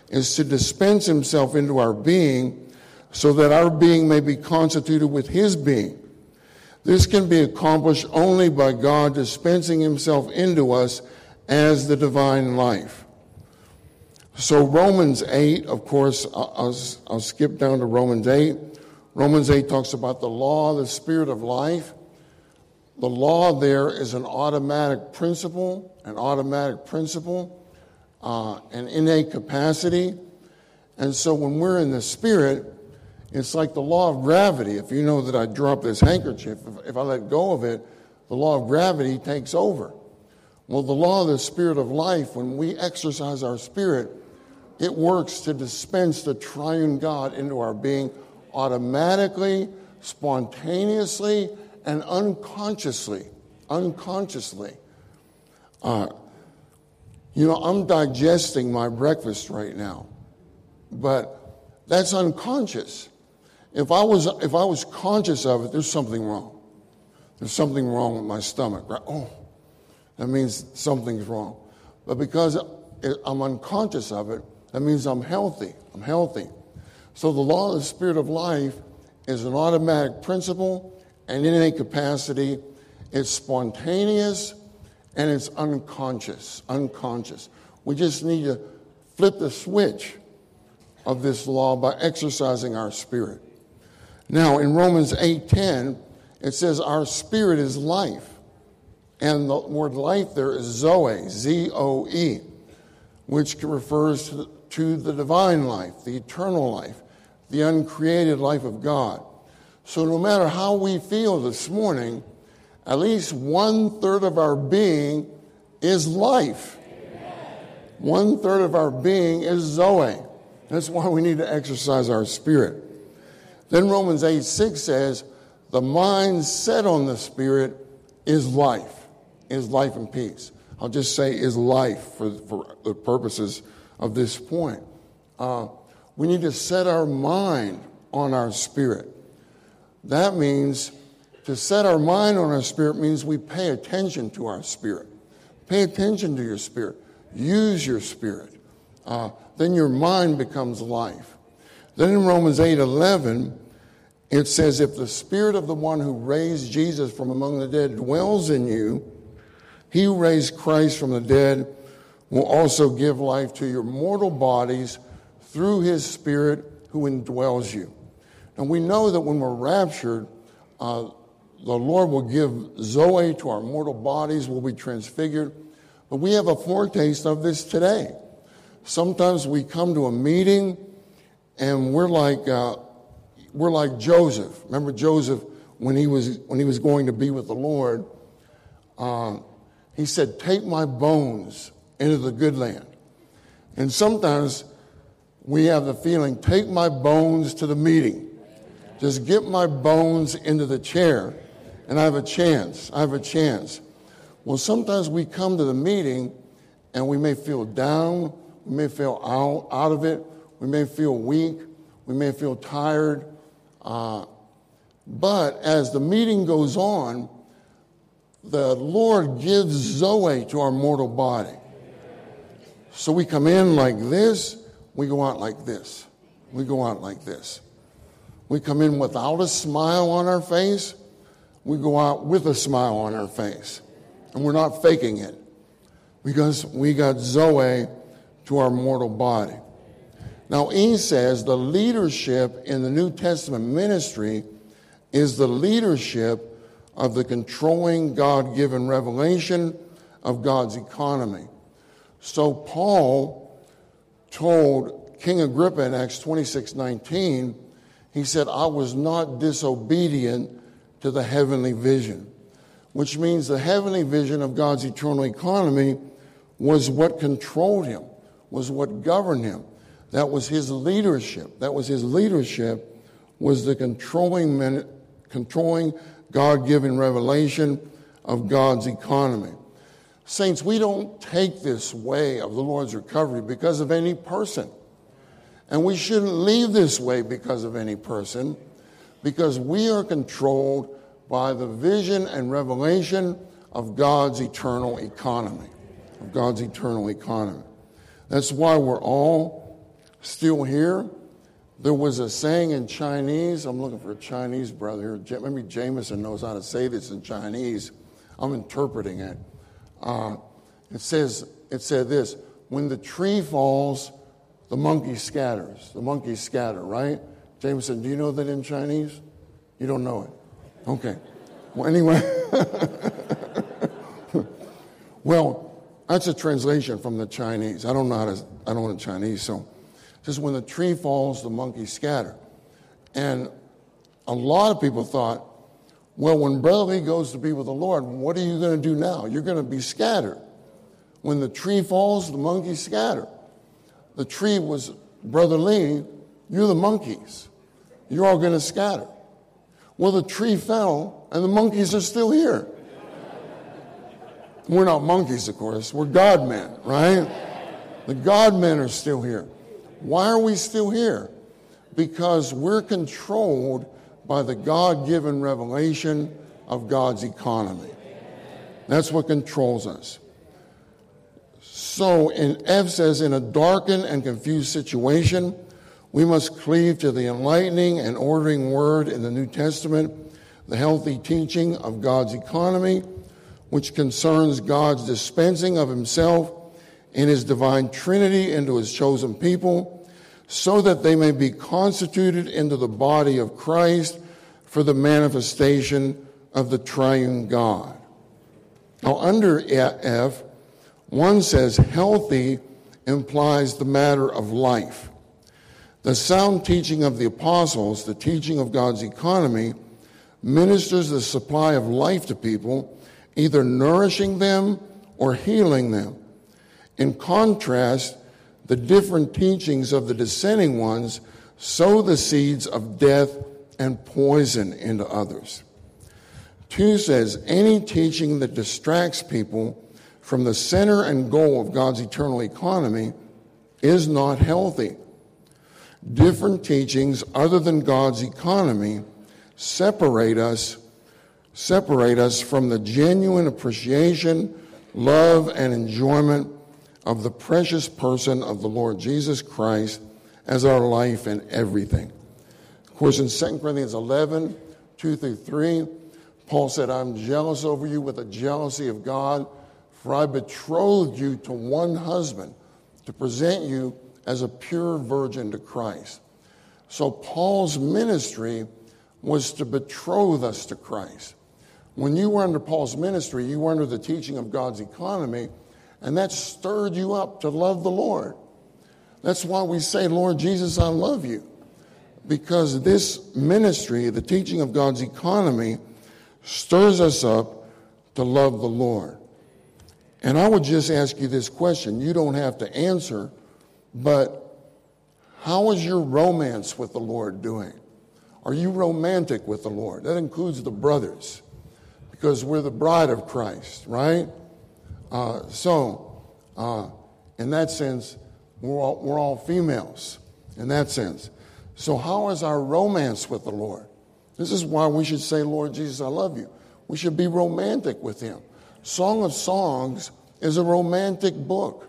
is to dispense himself into our being so that our being may be constituted with his being. This can be accomplished only by God dispensing himself into us as the divine life. So Romans 8, of course, I'll skip down to Romans 8. Romans 8 talks about the law, the spirit of life. The law there is an automatic principle, an innate capacity. And so when we're in the spirit, it's like the law of gravity. If you know that I drop this handkerchief, if I let go of it, the law of gravity takes over. Well, the law of the spirit of life, when we exercise our spirit, it works to dispense the triune God into our being automatically, spontaneously, and unconsciously. I'm digesting my breakfast right now, but that's unconscious. If I was conscious of it, there's something wrong. There's something wrong with my stomach, right? Oh, that means something's wrong. But because I'm unconscious of it, that means I'm healthy. So the law of the spirit of life is an automatic principle, and in any capacity, it's spontaneous and it's unconscious. We just need to flip the switch of this law by exercising our spirit. Now, in Romans 8:10, it says our spirit is life. And the word life there is zoe, Z-O-E, which refers to the divine life, the eternal life, the uncreated life of God. So no matter how we feel this morning, at least 1/3 of our being is life. Amen. 1/3 of our being is zoe. That's why we need to exercise our spirit. Then Romans 8:6 says, the mind set on the spirit is life and peace. I'll just say is life for the purposes of this point. We need to set our mind on our spirit. That means to set our mind on our spirit means we pay attention to our spirit. Pay attention to your spirit. Use your spirit. Then your mind becomes life. Then in Romans 8:11, it says, if the spirit of the one who raised Jesus from among the dead dwells in you, he who raised Christ from the dead will also give life to your mortal bodies through his spirit who indwells you. And we know that when we're raptured, the Lord will give zoe to our mortal bodies, will be transfigured. But we have a foretaste of this today. Sometimes we come to a meeting and we're like Joseph. Remember Joseph when he was going to be with the Lord? He said, "Take my bones into the good land." And sometimes we have the feeling, "Take my bones to the meeting. Just get my bones into the chair, and I have a chance. I have a chance." Well, sometimes we come to the meeting, and we may feel down. We may feel out of it. We may feel weak. We may feel tired. But as the meeting goes on, the Lord gives zoe to our mortal body. So we come in like this. We go out like this. We go out like this. We come in without a smile on our face. We go out with a smile on our face. And we're not faking it. Because we got zoe to our mortal body. Now, E says the leadership in the New Testament ministry is the leadership of the controlling God-given revelation of God's economy. So Paul told King Agrippa in Acts 26:19, he said, "I was not disobedient to the heavenly vision," which means the heavenly vision of God's eternal economy was what controlled him, was what governed him. That was his leadership. That was his leadership, was the controlling God-given revelation of God's economy. Saints, we don't take this way of the Lord's recovery because of any person. And we shouldn't leave this way because of any person, because we are controlled by the vision and revelation of God's eternal economy, of God's eternal economy. That's why we're all still here. There was a saying in Chinese. I'm looking for a Chinese brother here. Maybe Jameson knows how to say this in Chinese. I'm interpreting it. It said this, when the tree falls, the monkey scatters. The monkeys scatter, right? Jameson, do you know that in Chinese? You don't know it. Okay. Well, anyway. Well, that's a translation from the Chinese. I don't know Chinese, so. It says, when the tree falls, the monkeys scatter. And a lot of people thought, well, when Brother Lee goes to be with the Lord, what are you going to do now? You're going to be scattered. When the tree falls, the monkeys scatter. The tree was, Brother Lee, you're the monkeys. You're all going to scatter. Well, the tree fell, and the monkeys are still here. We're not monkeys, of course. We're God-men, right? The God-men are still here. Why are we still here? Because we're controlled by the God-given revelation of God's economy. That's what controls us. So, in F says, in a darkened and confused situation, we must cleave to the enlightening and ordering word in the New Testament, the healthy teaching of God's economy, which concerns God's dispensing of himself in his divine Trinity into his chosen people, so that they may be constituted into the body of Christ for the manifestation of the triune God. Now, under F, one says healthy implies the matter of life. The sound teaching of the apostles, the teaching of God's economy, ministers the supply of life to people, either nourishing them or healing them. In contrast, the different teachings of the dissenting ones sow the seeds of death and poison into others. 2 says, any teaching that distracts people from the center and goal of God's eternal economy is not healthy. Different teachings other than God's economy separate us from the genuine appreciation, love, and enjoyment of the precious person of the Lord Jesus Christ as our life and everything. Of course, in 2 Corinthians 11, 2-3, Paul said, I'm jealous over you with the jealousy of God, for I betrothed you to one husband to present you as a pure virgin to Christ. So Paul's ministry was to betroth us to Christ. When you were under Paul's ministry, you were under the teaching of God's economy, and that stirred you up to love the Lord. That's why we say, Lord Jesus, I love you. Because this ministry, the teaching of God's economy, stirs us up to love the Lord. And I would just ask you this question. You don't have to answer, but how is your romance with the Lord doing? Are you romantic with the Lord? That includes the brothers, because we're the bride of Christ, right? In that sense, we're all females in that sense. So how is our romance with the Lord? This is why we should say, Lord Jesus, I love you. We should be romantic with him. Song of Songs is a romantic book.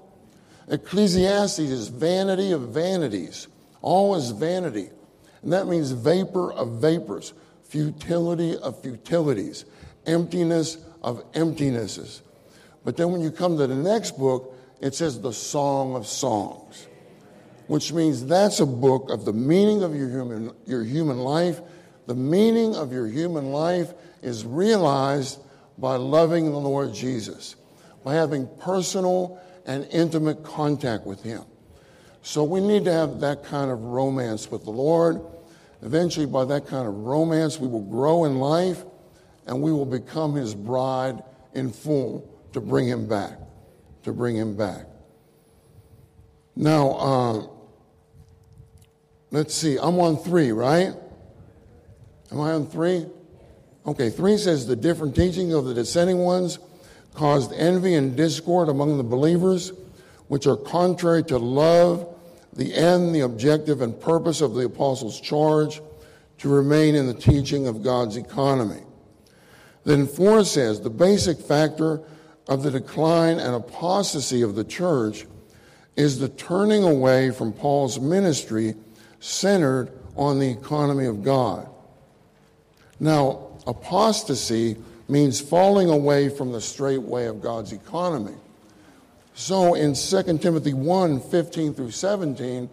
Ecclesiastes is vanity of vanities. All is vanity. And that means vapor of vapors, futility of futilities, emptiness of emptinesses. But then when you come to the next book, it says the Song of Songs, which means that's a book of the meaning of your human life. The meaning of your human life is realized by loving the Lord Jesus, by having personal and intimate contact with him. So we need to have that kind of romance with the Lord. Eventually, by that kind of romance, we will grow in life, and we will become his bride in full to bring him back, Now, let's see. I'm on 3, right? Am I on 3? Okay, 3 says the different teaching of the dissenting ones caused envy and discord among the believers, which are contrary to love, the end, the objective, and purpose of the apostles' charge to remain in the teaching of God's economy. Then 4 says the basic factor of the decline and apostasy of the church is the turning away from Paul's ministry centered on the economy of God. Now, apostasy means falling away from the straight way of God's economy. So in 2 Timothy 1, 15-17,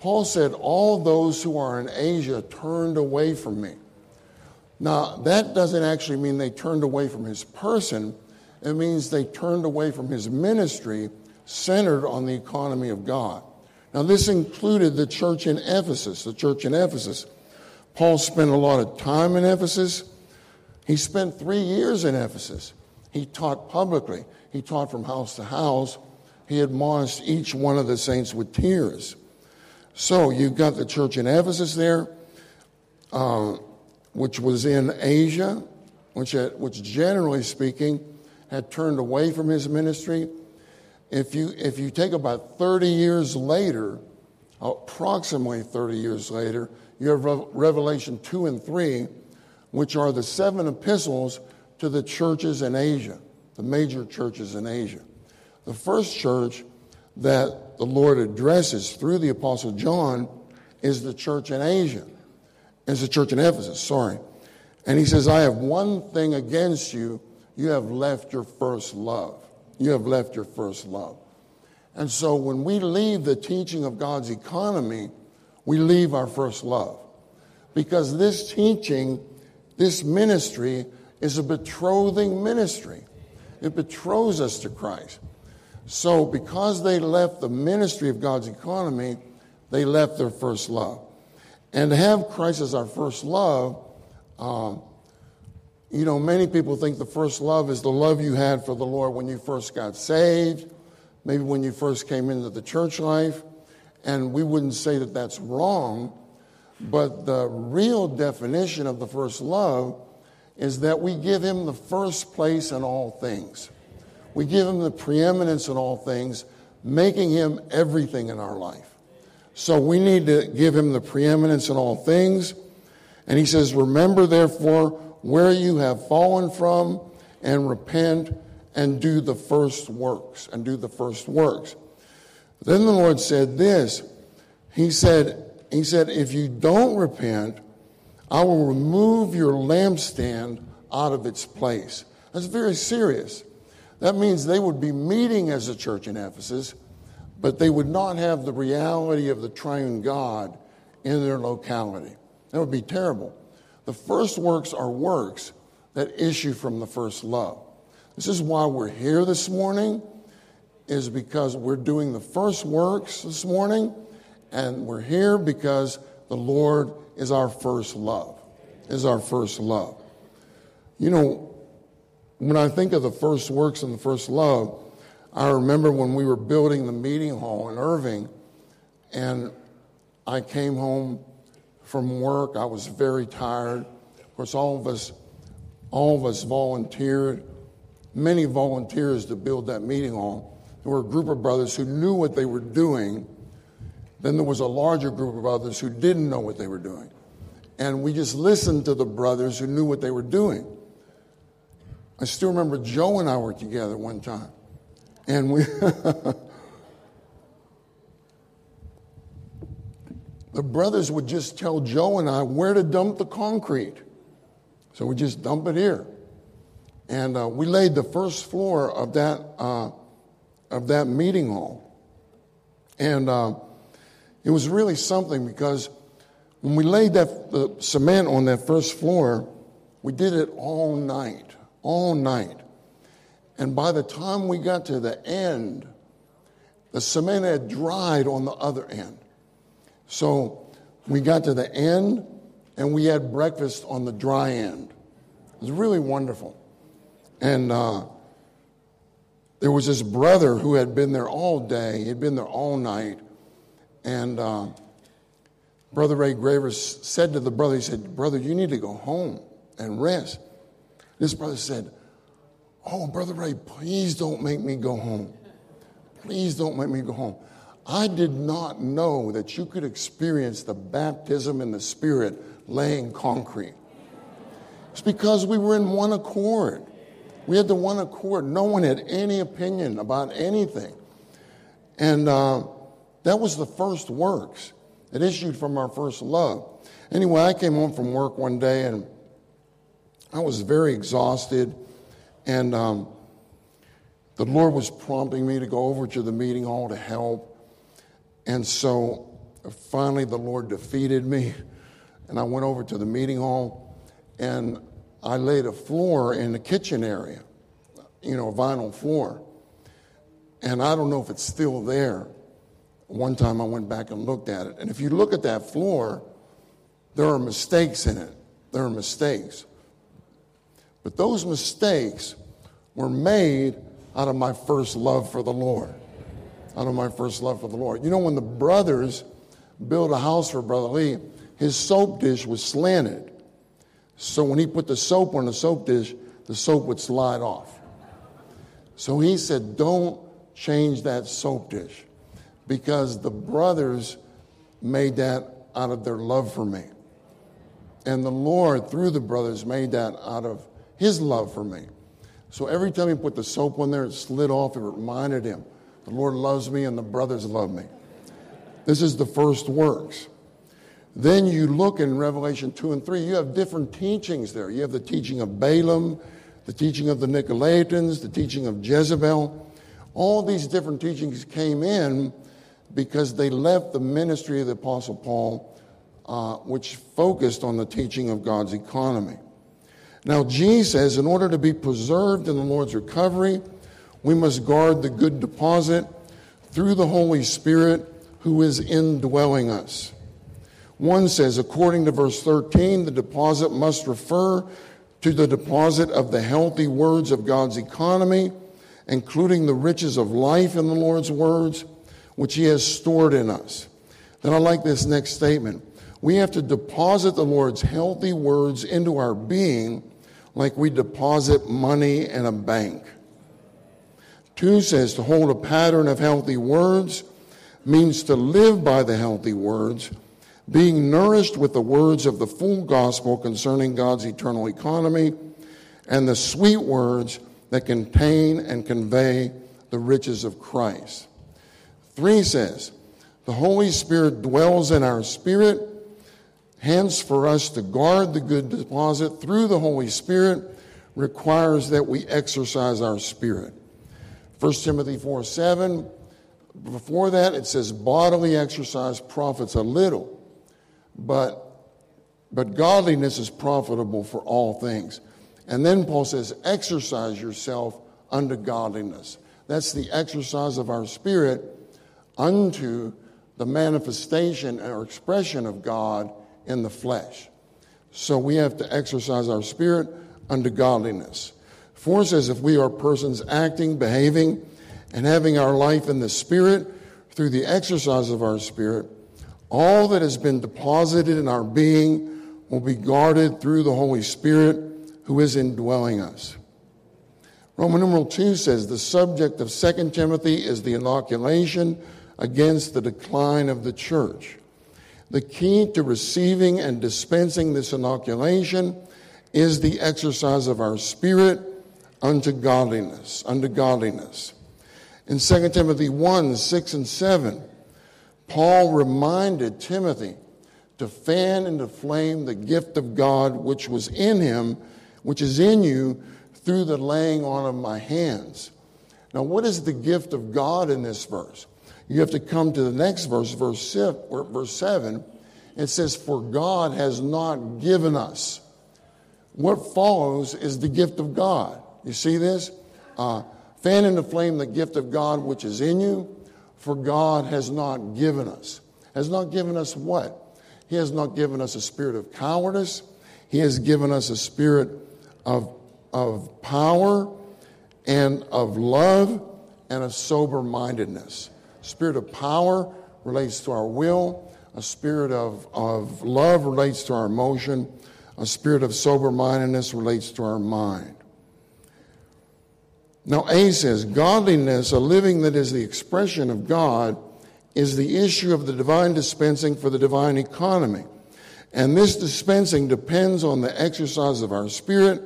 Paul said, all those who are in Asia turned away from me. Now, that doesn't actually mean they turned away from his person. It means they turned away from his ministry centered on the economy of God. Now, this included the church in Ephesus, Paul spent a lot of time in Ephesus. He spent 3 years in Ephesus. He taught publicly. He taught from house to house. He admonished each one of the saints with tears. So you've got the church in Ephesus there, which was in Asia, which generally speaking had turned away from his ministry. If you take about 30 years later, approximately 30 years later, you have Revelation 2 and 3, which are the 7 epistles to the churches in Asia, the major churches in Asia. The first church that the Lord addresses through the Apostle John is the church in Asia. It's the church in Ephesus, And he says, I have one thing against you. You have left your first love. And so when we leave the teaching of God's economy, we leave our first love. Because this teaching, this ministry, is a betrothing ministry. It betroths us to Christ. So because they left the ministry of God's economy, they left their first love. And to have Christ as our first love, you know, many people think the first love is the love you had for the Lord when you first got saved, maybe when you first came into the church life. And we wouldn't say that that's wrong, but the real definition of the first love is that we give him the first place in all things. We give him the preeminence in all things, making him everything in our life. So we need to give him the preeminence in all things. And he says, remember, therefore, where you have fallen from, and repent, and do the first works, and do the first works. Then the Lord said this. He said, if you don't repent, I will remove your lampstand out of its place. That's very serious. That means they would be meeting as a church in Ephesus, but they would not have the reality of the triune God in their locality. That would be terrible. The first works are works that issue from the first love. This is why we're here this morning, is because we're doing the first works this morning, and we're here because the Lord is our first love, is our first love. You know, when I think of the first works and the first love, I remember when we were building the meeting hall in Irving, and I came home from work. I was very tired. Of course, all of us volunteered, many volunteers to build that meeting hall. There were a group of brothers who knew what they were doing. Then there was a larger group of others who didn't know what they were doing. And we just listened to the brothers who knew what they were doing. I still remember Joe and I were together one time. And we the brothers would just tell Joe and I where to dump the concrete. So we just dump it here. And we laid the first floor of that meeting hall. And it was really something, because when we laid the cement on that first floor, we did it all night. All night. And by the time we got to the end, the cement had dried on the other end. So we got to the end, and we had breakfast on the dry end. It was really wonderful. And there was this brother who had been there all day. He had been there all night. And Brother Ray Gravers said to the brother, he said, "Brother, you need to go home and rest." This brother said, "Oh, Brother Ray, please don't make me go home. Please don't make me go home. I did not know that you could experience the baptism in the Spirit laying concrete." It's because we were in one accord. We had the one accord. No one had any opinion about anything. And that was the first works. It issued from our first love. Anyway, I came home from work one day, and I was very exhausted. And the Lord was prompting me to go over to the meeting hall to help. And so finally the Lord defeated me, and I went over to the meeting hall, and I laid a floor in the kitchen area, you know, a vinyl floor. And I don't know if it's still there. One time I went back and looked at it. And if you look at that floor, there are mistakes in it. There are mistakes. But those mistakes were made out of my first love for the Lord. Out of my first love for the Lord. You know, when the brothers built a house for Brother Lee, his soap dish was slanted. So when he put the soap on the soap dish, the soap would slide off. So he said, "Don't change that soap dish," because the brothers made that out of their love for me. And the Lord, through the brothers, made that out of his love for me. So every time he put the soap on there, it slid off. It reminded him, the Lord loves me and the brothers love me. This is the first works. Then you look in Revelation 2 and 3, you have different teachings there. You have the teaching of Balaam, the teaching of the Nicolaitans, the teaching of Jezebel. All these different teachings came in because they left the ministry of the Apostle Paul, which focused on the teaching of God's economy. Now, G says, in order to be preserved in the Lord's recovery, we must guard the good deposit through the Holy Spirit who is indwelling us. One says, according to verse 13, the deposit must refer to the deposit of the healthy words of God's economy, including the riches of life in the Lord's words, which he has stored in us. Then I like this next statement. We have to deposit the Lord's healthy words into our being like we deposit money in a bank. 2 says to hold a pattern of healthy words means to live by the healthy words, being nourished with the words of the full gospel concerning God's eternal economy and the sweet words that contain and convey the riches of Christ. 3 says, the Holy Spirit dwells in our spirit, hence for us to guard the good deposit through the Holy Spirit requires that we exercise our spirit. 1 Timothy 4:7, before that it says, bodily exercise profits a little, but godliness is profitable for all things. And then Paul says, exercise yourself unto godliness. That's the exercise of our spirit unto the manifestation or expression of God in the flesh. So we have to exercise our spirit unto godliness. 4 says, if we are persons acting, behaving, and having our life in the spirit through the exercise of our spirit, all that has been deposited in our being will be guarded through the Holy Spirit who is indwelling us. Roman numeral 2 says the subject of 2 Timothy is the inoculation against the decline of the church. The key to receiving and dispensing this inoculation is the exercise of our spirit unto godliness, In 2 Timothy 1:6-7, Paul reminded Timothy to fan into flame the gift of God which was in him, which is in you through the laying on of my hands. Now, what is the gift of God in this verse? You have to come to the next verse, verse 7. It says, for God has not given us. What follows is the gift of God. You see this? Fan into flame the gift of God which is in you, for God has not given us. Has not given us what? He has not given us a spirit of cowardice. He has given us a spirit of power and of love and of sober-mindedness. Spirit of power relates to our will. A spirit of love relates to our emotion. A spirit of sober-mindedness relates to our mind. Now, A says, godliness, a living that is the expression of God, is the issue of the divine dispensing for the divine economy. And this dispensing depends on the exercise of our spirit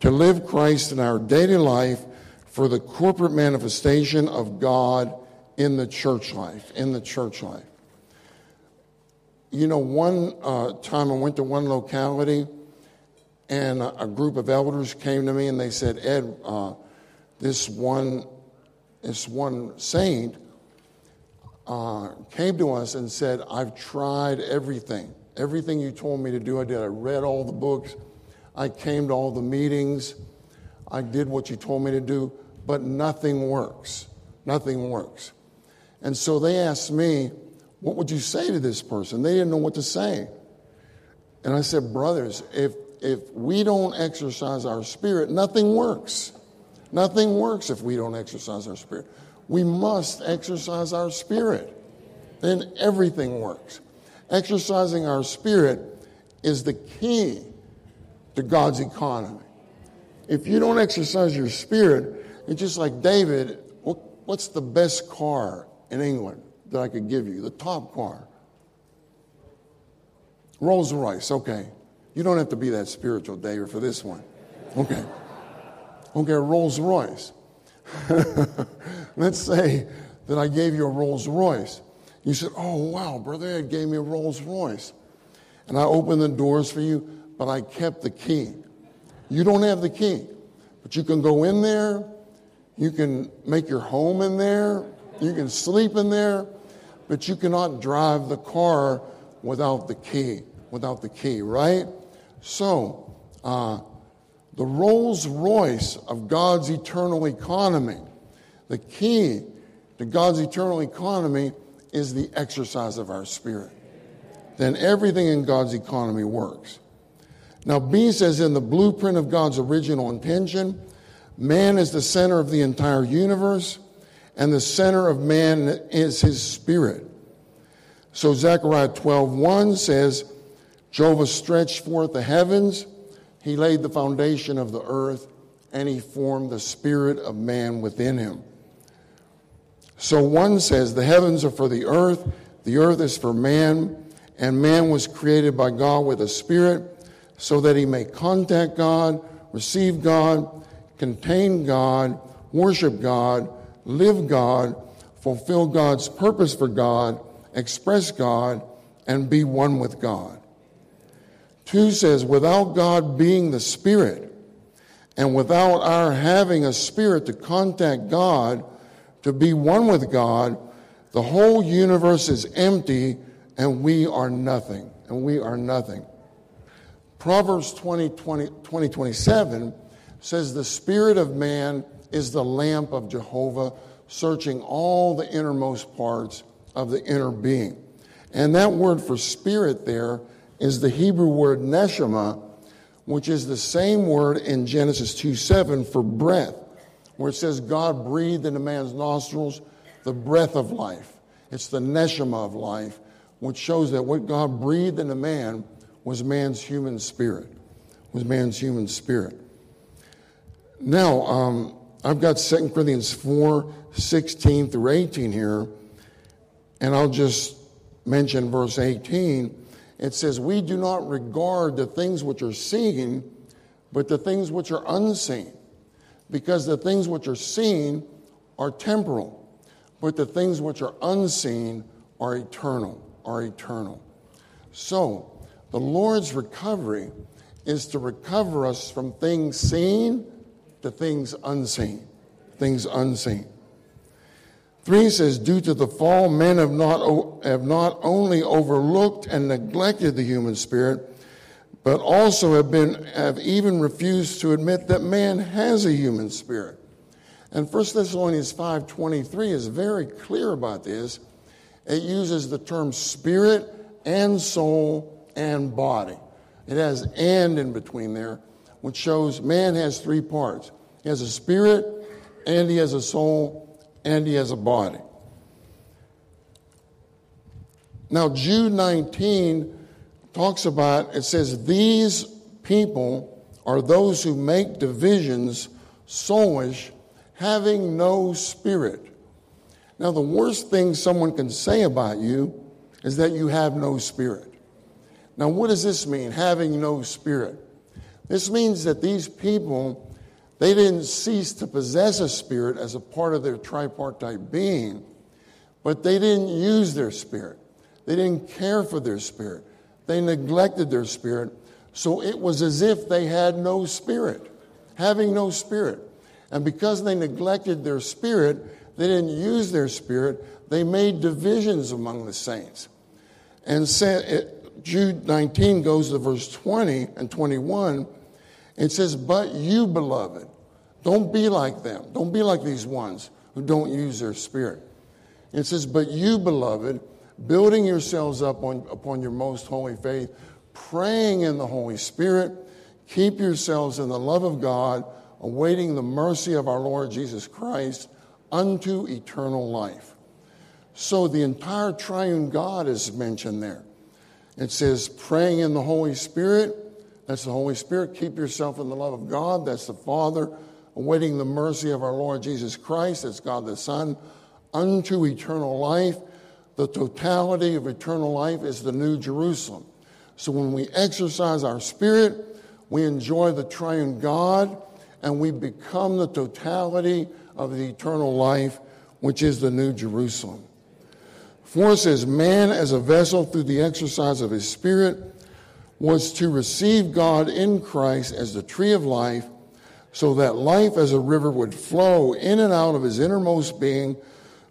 to live Christ in our daily life for the corporate manifestation of God in the church life, You know, one time I went to one locality and a group of elders came to me and they said, Ed, this one saint came to us and said, I've tried everything. Everything you told me to do, I did. I read all the books. I came to all the meetings. I did what you told me to do, but nothing works. And so they asked me, what would you say to this person? They didn't know what to say. And I said, brothers, if we don't exercise our spirit, nothing works. Nothing works if we don't exercise our spirit. We must exercise our spirit. Then everything works. Exercising our spirit is the key to God's economy. If you don't exercise your spirit, it's just like David, what's the best car in England that I could give you? The top car. Rolls Royce, okay. You don't have to be that spiritual, David, for this one. Okay. Okay, Rolls Royce. Let's say that I gave you a Rolls Royce. You said, oh, wow, Brother Ed gave me a Rolls Royce. And I opened the doors for you, but I kept the key. You don't have the key, but you can go in there You can make your home in there. You can sleep in there. But you cannot drive the car without the key, right? So, the Rolls Royce of God's eternal economy, the key to God's eternal economy is the exercise of our spirit. Then everything in God's economy works. Now, B says, in the blueprint of God's original intention, man is the center of the entire universe, and the center of man is his spirit. So Zechariah 12:1 says, Jehovah stretched forth the heavens, he laid the foundation of the earth, and he formed the spirit of man within him. So 1 says, the heavens are for the earth is for man, and man was created by God with a spirit so that he may contact God, receive God, contain God, worship God, live God, fulfill God's purpose for God, express God, and be one with God. 2 says, without God being the Spirit, and without our having a Spirit to contact God, to be one with God, the whole universe is empty, and we are nothing. Proverbs 20:27 says, the Spirit of man is the lamp of Jehovah, searching all the innermost parts of the inner being. And that word for spirit there is the Hebrew word neshama, which is the same word in Genesis 2:7 for breath, where it says God breathed into man's nostrils the breath of life. It's the neshama of life, which shows that what God breathed into man was man's human spirit, Now, I've got 2 Corinthians 4:16 through 18 here, and I'll just mention verse 18. It says, we do not regard the things which are seen, but the things which are unseen, because the things which are seen are temporal, but the things which are unseen are eternal, So, the Lord's recovery is to recover us from things seen to things unseen, 3 says, due to the fall, men have not only overlooked and neglected the human spirit, but also have even refused to admit that man has a human spirit. And 1 Thessalonians 5:23 is very clear about this. It uses the term spirit and soul and body. It has and in between there, which shows man has three parts. He has a spirit, and he has a soul, and he has a body. Now, Jude 19 talks about, it says, these people are those who make divisions, soulish, having no spirit. Now, the worst thing someone can say about you is that you have no spirit. Now, what does this mean, having no spirit? This means that these people, they didn't cease to possess a spirit as a part of their tripartite being, but they didn't use their spirit. They didn't care for their spirit. They neglected their spirit. So it was as if they had no spirit, having no spirit. And because they neglected their spirit, they didn't use their spirit, they made divisions among the saints. And Jude 19 goes to verse 20 and 21. It says, but you, beloved, don't be like them. Don't be like these ones who don't use their spirit. It says, but you, beloved, building yourselves up upon your most holy faith, praying in the Holy Spirit, keep yourselves in the love of God, awaiting the mercy of our Lord Jesus Christ unto eternal life. So the entire triune God is mentioned there. It says, praying in the Holy Spirit. That's the Holy Spirit. Keep yourself in the love of God. That's the Father. Awaiting the mercy of our Lord Jesus Christ. That's God the Son. Unto eternal life. The totality of eternal life is the New Jerusalem. So when we exercise our spirit, we enjoy the triune God, and we become the totality of the eternal life, which is the New Jerusalem. 4 says, man as a vessel through the exercise of his spirit was to receive God in Christ as the tree of life, so that life as a river would flow in and out of his innermost being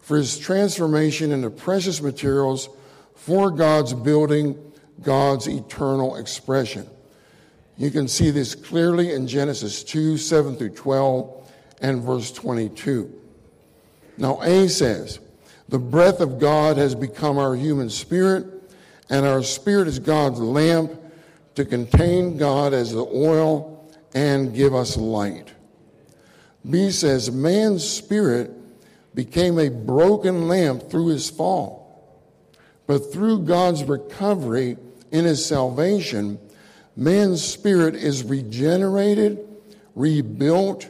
for his transformation into precious materials for God's building, God's eternal expression. You can see this clearly in Genesis 2, 7 through 12, and verse 22. Now A says, the breath of God has become our human spirit, and our spirit is God's lamp to contain God as the oil and give us light. B says, man's spirit became a broken lamp through his fall. But through God's recovery in his salvation, man's spirit is regenerated, rebuilt,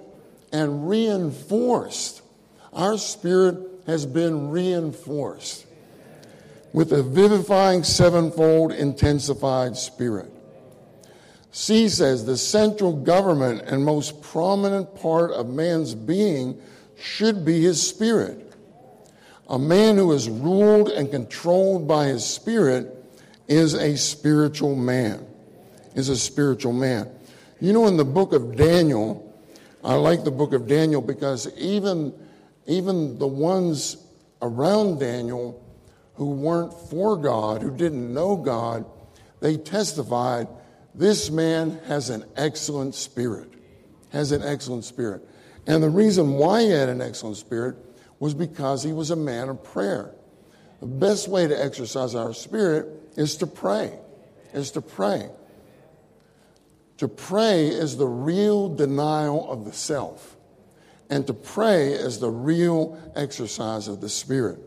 and reinforced. Our spirit has been reinforced with a vivifying, sevenfold, intensified spirit. C says the central government and most prominent part of man's being should be his spirit. A man who is ruled and controlled by his spirit is a spiritual man, You know, in the book of Daniel, I like the book of Daniel because even the ones around Daniel who weren't for God, who didn't know God, they testified, this man has an excellent spirit, And the reason why he had an excellent spirit was because he was a man of prayer. The best way to exercise our spirit is to pray, To pray is the real denial of the self, and to pray is the real exercise of the spirit.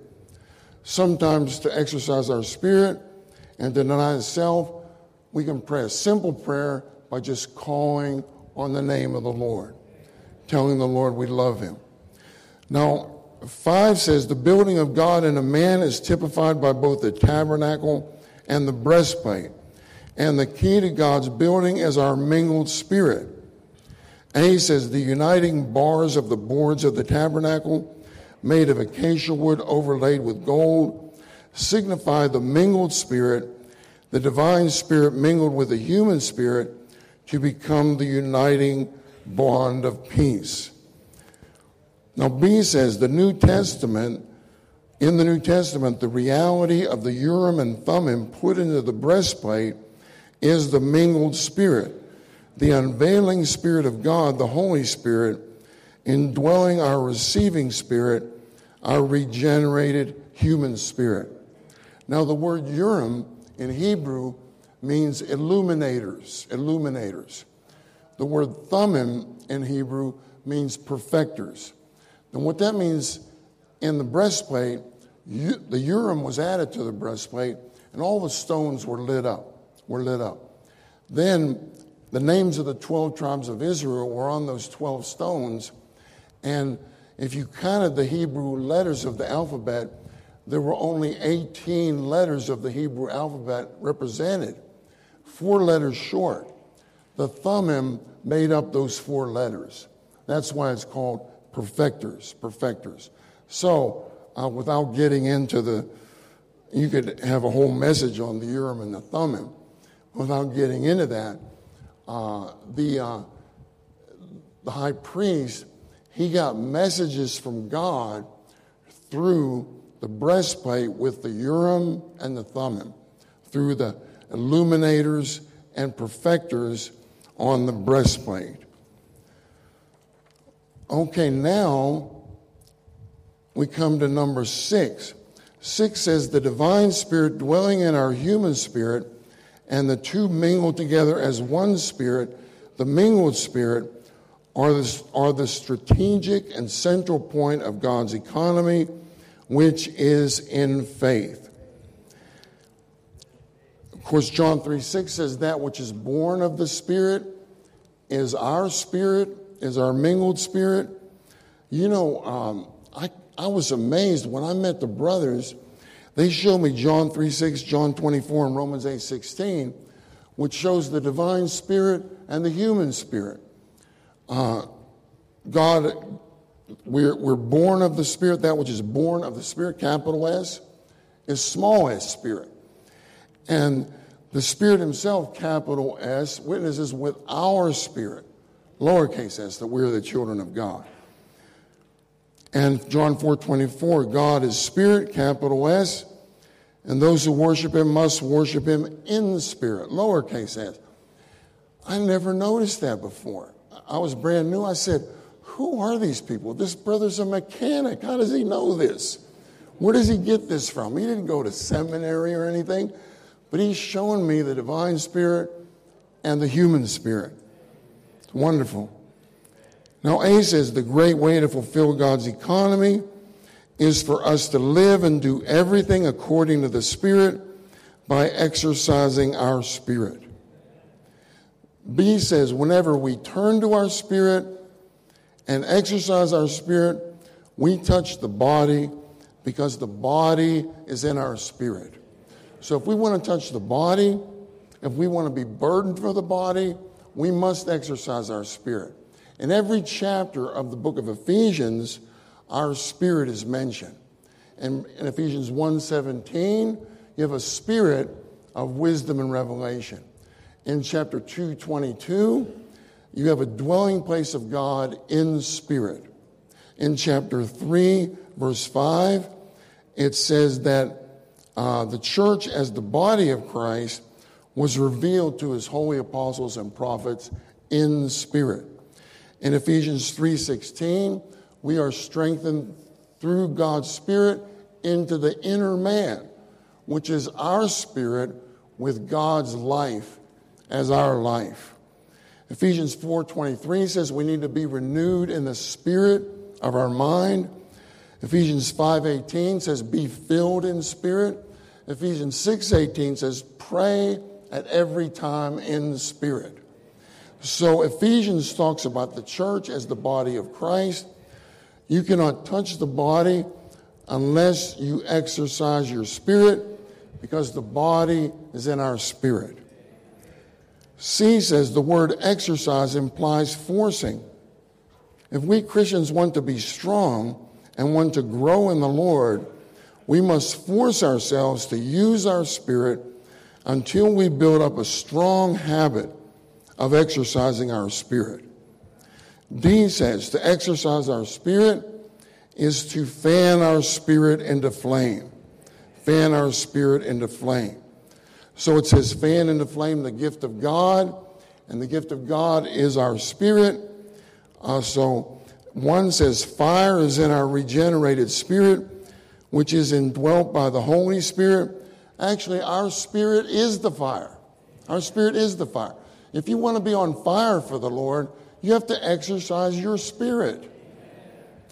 Sometimes to exercise our spirit and to deny the self, we can pray a simple prayer by just calling on the name of the Lord, telling the Lord we love him. Now, 5 says, the building of God in a man is typified by both the tabernacle and the breastplate. And the key to God's building is our mingled spirit. A says, the uniting bars of the boards of the tabernacle, made of acacia wood overlaid with gold, signify the mingled spirit, the divine spirit mingled with the human spirit to become the uniting bond of peace. Now, B says, in the New Testament, the reality of the Urim and Thummim put into the breastplate is the mingled spirit, the unveiling spirit of God, the Holy Spirit, indwelling our receiving spirit, our regenerated human spirit. Now, the word Urim in Hebrew means illuminators. The word Thummim in Hebrew means perfectors. And what that means in the breastplate, the Urim was added to the breastplate, and all the stones were lit up. Then the names of the 12 tribes of Israel were on those 12 stones, and if you counted the Hebrew letters of the alphabet, there were only 18 letters of the Hebrew alphabet represented, 4 letters short. The Thummim made up those 4 letters. That's why it's called perfectors. So, without getting into you could have a whole message on the Urim and the Thummim. Without getting into that, the high priest, he got messages from God through the breastplate with the Urim and the Thummim, through the illuminators and perfectors on the breastplate. Okay, now we come to number 6. 6 says, the divine spirit dwelling in our human spirit, and the two mingled together as one spirit, the mingled spirit, are the strategic and central point of God's economy, which is in faith. Of course, John 3:6 says that which is born of the spirit, is our mingled spirit. You know, I was amazed when I met the brothers. They showed me John 3:6, John 24, and Romans 8:16, which shows the divine spirit and the human spirit. God, we're born of the spirit. That which is born of the spirit, capital S, is small s spirit. And the spirit himself, capital S, witnesses with our spirit. lowercase s, that we're the children of God. And John 4:24, God is spirit, capital S, and those who worship him must worship him in the spirit, lowercase s. I never noticed that before. I was brand new. I said, who are these people? This brother's a mechanic. How does he know this? Where does he get this from? He didn't go to seminary or anything, but he's shown me the divine spirit and the human spirit. It's wonderful. Now, A says the great way to fulfill God's economy is for us to live and do everything according to the Spirit by exercising our spirit. B says whenever we turn to our spirit and exercise our spirit, we touch the body because the body is in our spirit. So if we want to touch the body, if we want to be burdened for the body, we must exercise our spirit. In every chapter of the book of Ephesians, our spirit is mentioned. And in Ephesians 1:17, you have a spirit of wisdom and revelation. In chapter 2:22, you have a dwelling place of God in spirit. In chapter 3, verse 5, it says that the church as the body of Christ was revealed to his holy apostles and prophets in spirit. In Ephesians 3:16, we are strengthened through God's Spirit into the inner man, which is our spirit with God's life as our life. Ephesians 4:23 says we need to be renewed in the spirit of our mind. Ephesians 5:18 says be filled in spirit. Ephesians 6:18 says pray at every time in spirit. So Ephesians talks about the church as the body of Christ. You cannot touch the body unless you exercise your spirit, because the body is in our spirit. C says the word exercise implies forcing. If we Christians want to be strong and want to grow in the Lord, we must force ourselves to use our spirit until we build up a strong habit of exercising our spirit. D says to exercise our spirit is to fan our spirit into flame. Fan our spirit into flame. So it says fan into flame the gift of God, and the gift of God is our spirit. So one says fire is in our regenerated spirit, which is indwelt by the Holy Spirit. Actually, our spirit is the fire. Our spirit is the fire. If you want to be on fire for the Lord, you have to exercise your spirit.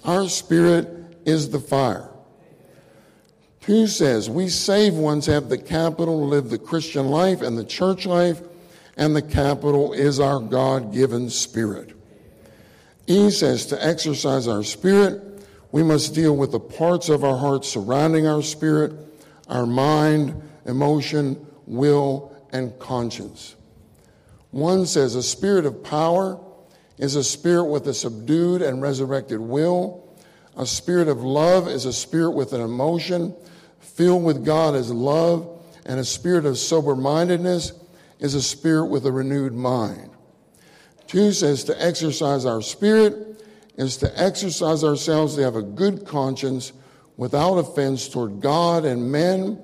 Our spirit is the fire. 2 says, we saved ones have the capital to live the Christian life and the church life, and the capital is our God-given spirit. E says, to exercise our spirit, we must deal with the parts of our heart surrounding our spirit, our mind, emotion, will, and conscience. 1 says, a spirit of power is a spirit with a subdued and resurrected will. A spirit of love is a spirit with an emotion filled with God as love. And a spirit of sober-mindedness is a spirit with a renewed mind. 2 says to exercise our spirit is to exercise ourselves to have a good conscience without offense toward God and men,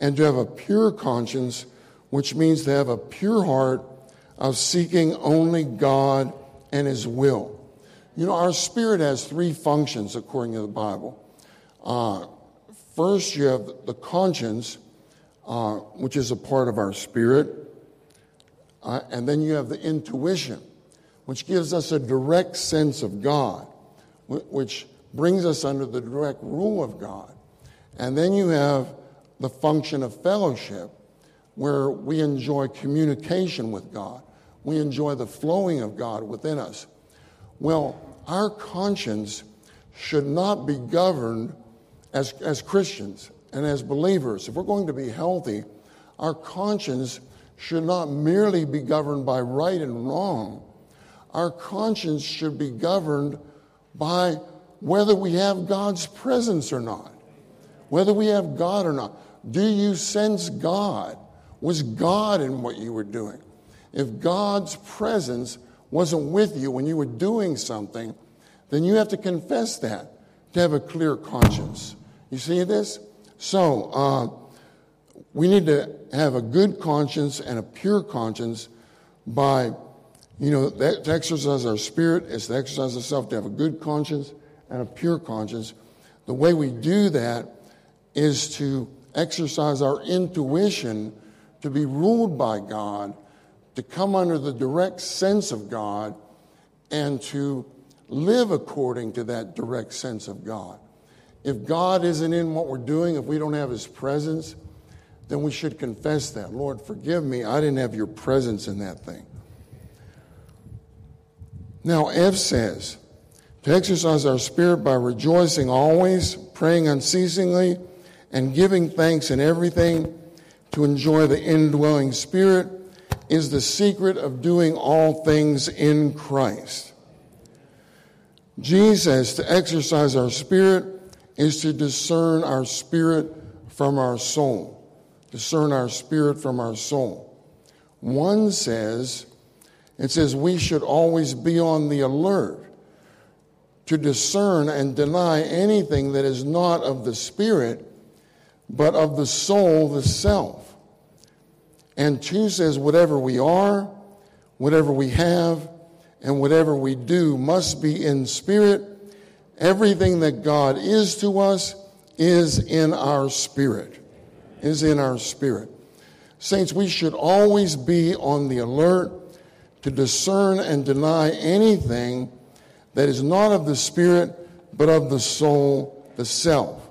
and to have a pure conscience, which means to have a pure heart of seeking only God and his will. You know, our spirit has three functions according to the Bible. First, you have the conscience, which is a part of our spirit. And then you have the intuition, which gives us a direct sense of God, which brings us under the direct rule of God. And then you have the function of fellowship, where we enjoy communication with God. We enjoy the flowing of God within us. Well, our conscience should not be governed as Christians and as believers. If we're going to be healthy, our conscience should not merely be governed by right and wrong. Our conscience should be governed by whether we have God's presence or not, whether we have God or not. Do you sense God? Was God in what you were doing? If God's presence wasn't with you when you were doing something, then you have to confess that to have a clear conscience. You see this? So we need to have a good conscience and a pure conscience by, you know, that, to exercise our spirit is to exercise ourselves to have a good conscience and a pure conscience. The way we do that is to exercise our intuition to be ruled by God, to come under the direct sense of God, and to live according to that direct sense of God. If God isn't in what we're doing, if we don't have his presence, then we should confess that. Lord, forgive me, I didn't have your presence in that thing. Now, F says, to exercise our spirit by rejoicing always, praying unceasingly, and giving thanks in everything to enjoy the indwelling spirit is the secret of doing all things in Christ. G says to exercise our spirit is to discern our spirit from our soul. Discern our spirit from our soul. One says, it says we should always be on the alert to discern and deny anything that is not of the spirit, but of the soul, the self. And 2 says whatever we are, whatever we have, and whatever we do must be in spirit. Everything that God is to us is in our spirit, is in our spirit. Saints, we should always be on the alert to discern and deny anything that is not of the spirit, but of the soul, the self.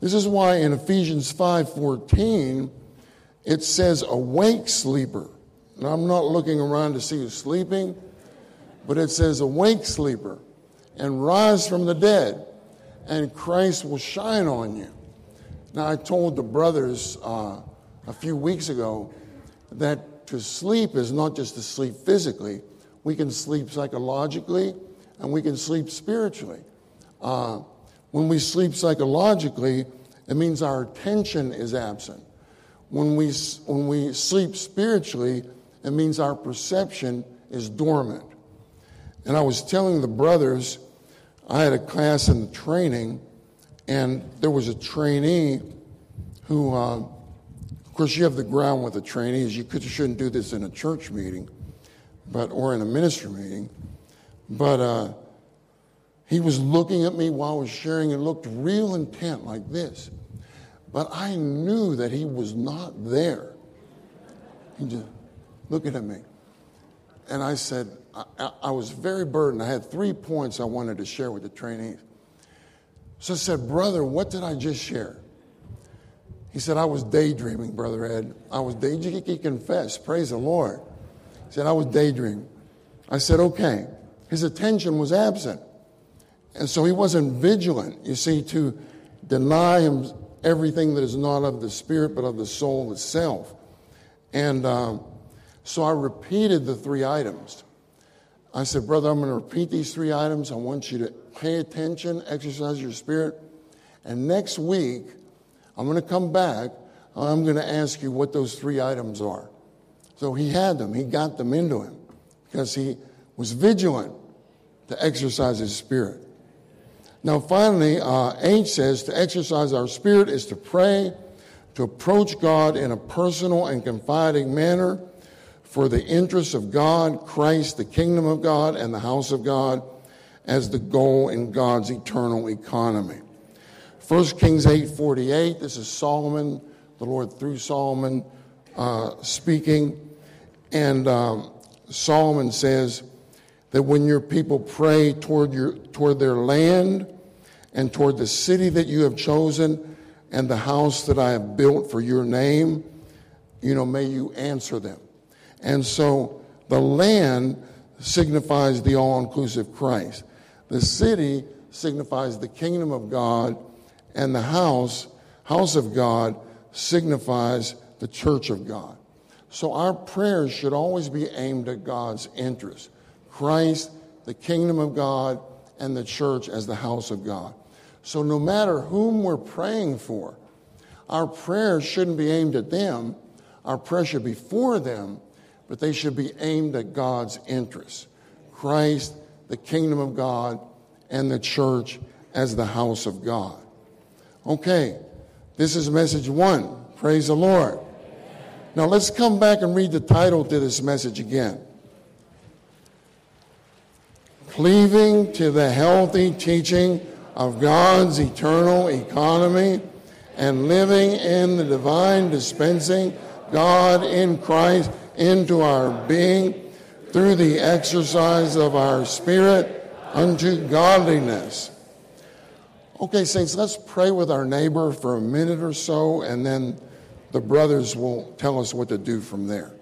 This is why in Ephesians 5:14, it says, awake, sleeper. Now, I'm not looking around to see who's sleeping, but it says, awake, sleeper, and rise from the dead, and Christ will shine on you. Now, I told the brothers a few weeks ago that to sleep is not just to sleep physically. We can sleep psychologically, and we can sleep spiritually. When we sleep psychologically, it means our attention is absent. When we sleep spiritually, it means our perception is dormant. And I was telling the brothers, I had a class in the training, and there was a trainee who, of course, you have the ground with the trainees. You shouldn't do this in a church meeting, but or in a ministry meeting. But he was looking at me while I was sharing and looked real intent like this. But I knew that he was not there. He just looking at me. And I said, I was very burdened. I had 3 points I wanted to share with the trainees. So I said, brother, what did I just share? He said, I was daydreaming, Brother Ed. I was daydreaming. He confessed, praise the Lord. He said, I was daydreaming. I said, okay. His attention was absent. And so he wasn't vigilant, you see, to deny him everything that is not of the spirit but of the soul itself. And so I repeated the 3 items. I said, brother, I'm going to repeat these 3 items. I want you to pay attention, exercise your spirit. And next week, I'm going to come back. I'm going to ask you what those 3 items are. So he had them. He got them into him because he was vigilant to exercise his spirit. Now, finally, H says to exercise our spirit is to pray, to approach God in a personal and confiding manner for the interests of God, Christ, the kingdom of God, and the house of God as the goal in God's eternal economy. 1 Kings 8:48, this is Solomon, the Lord through Solomon speaking. And Solomon says that when your people pray toward their land and toward the city that you have chosen and the house that I have built for your name, you know, may you answer them. And so the land signifies the all-inclusive Christ. The city signifies the kingdom of God, and the house of God, signifies the church of God. So our prayers should always be aimed at God's interest. Christ, the kingdom of God, and the church as the house of God. So no matter whom we're praying for, our prayers shouldn't be aimed at them. Our prayer should be for them, but they should be aimed at God's interests. Christ, the kingdom of God, and the church as the house of God. Okay, this is message one. Praise the Lord. Amen. Now let's come back and read the title to this message again. Cleaving to the healthy teaching of God's eternal economy and living in the divine dispensing God in Christ into our being through the exercise of our spirit unto godliness. Okay, saints, let's pray with our neighbor for a minute or so, and then the brothers will tell us what to do from there.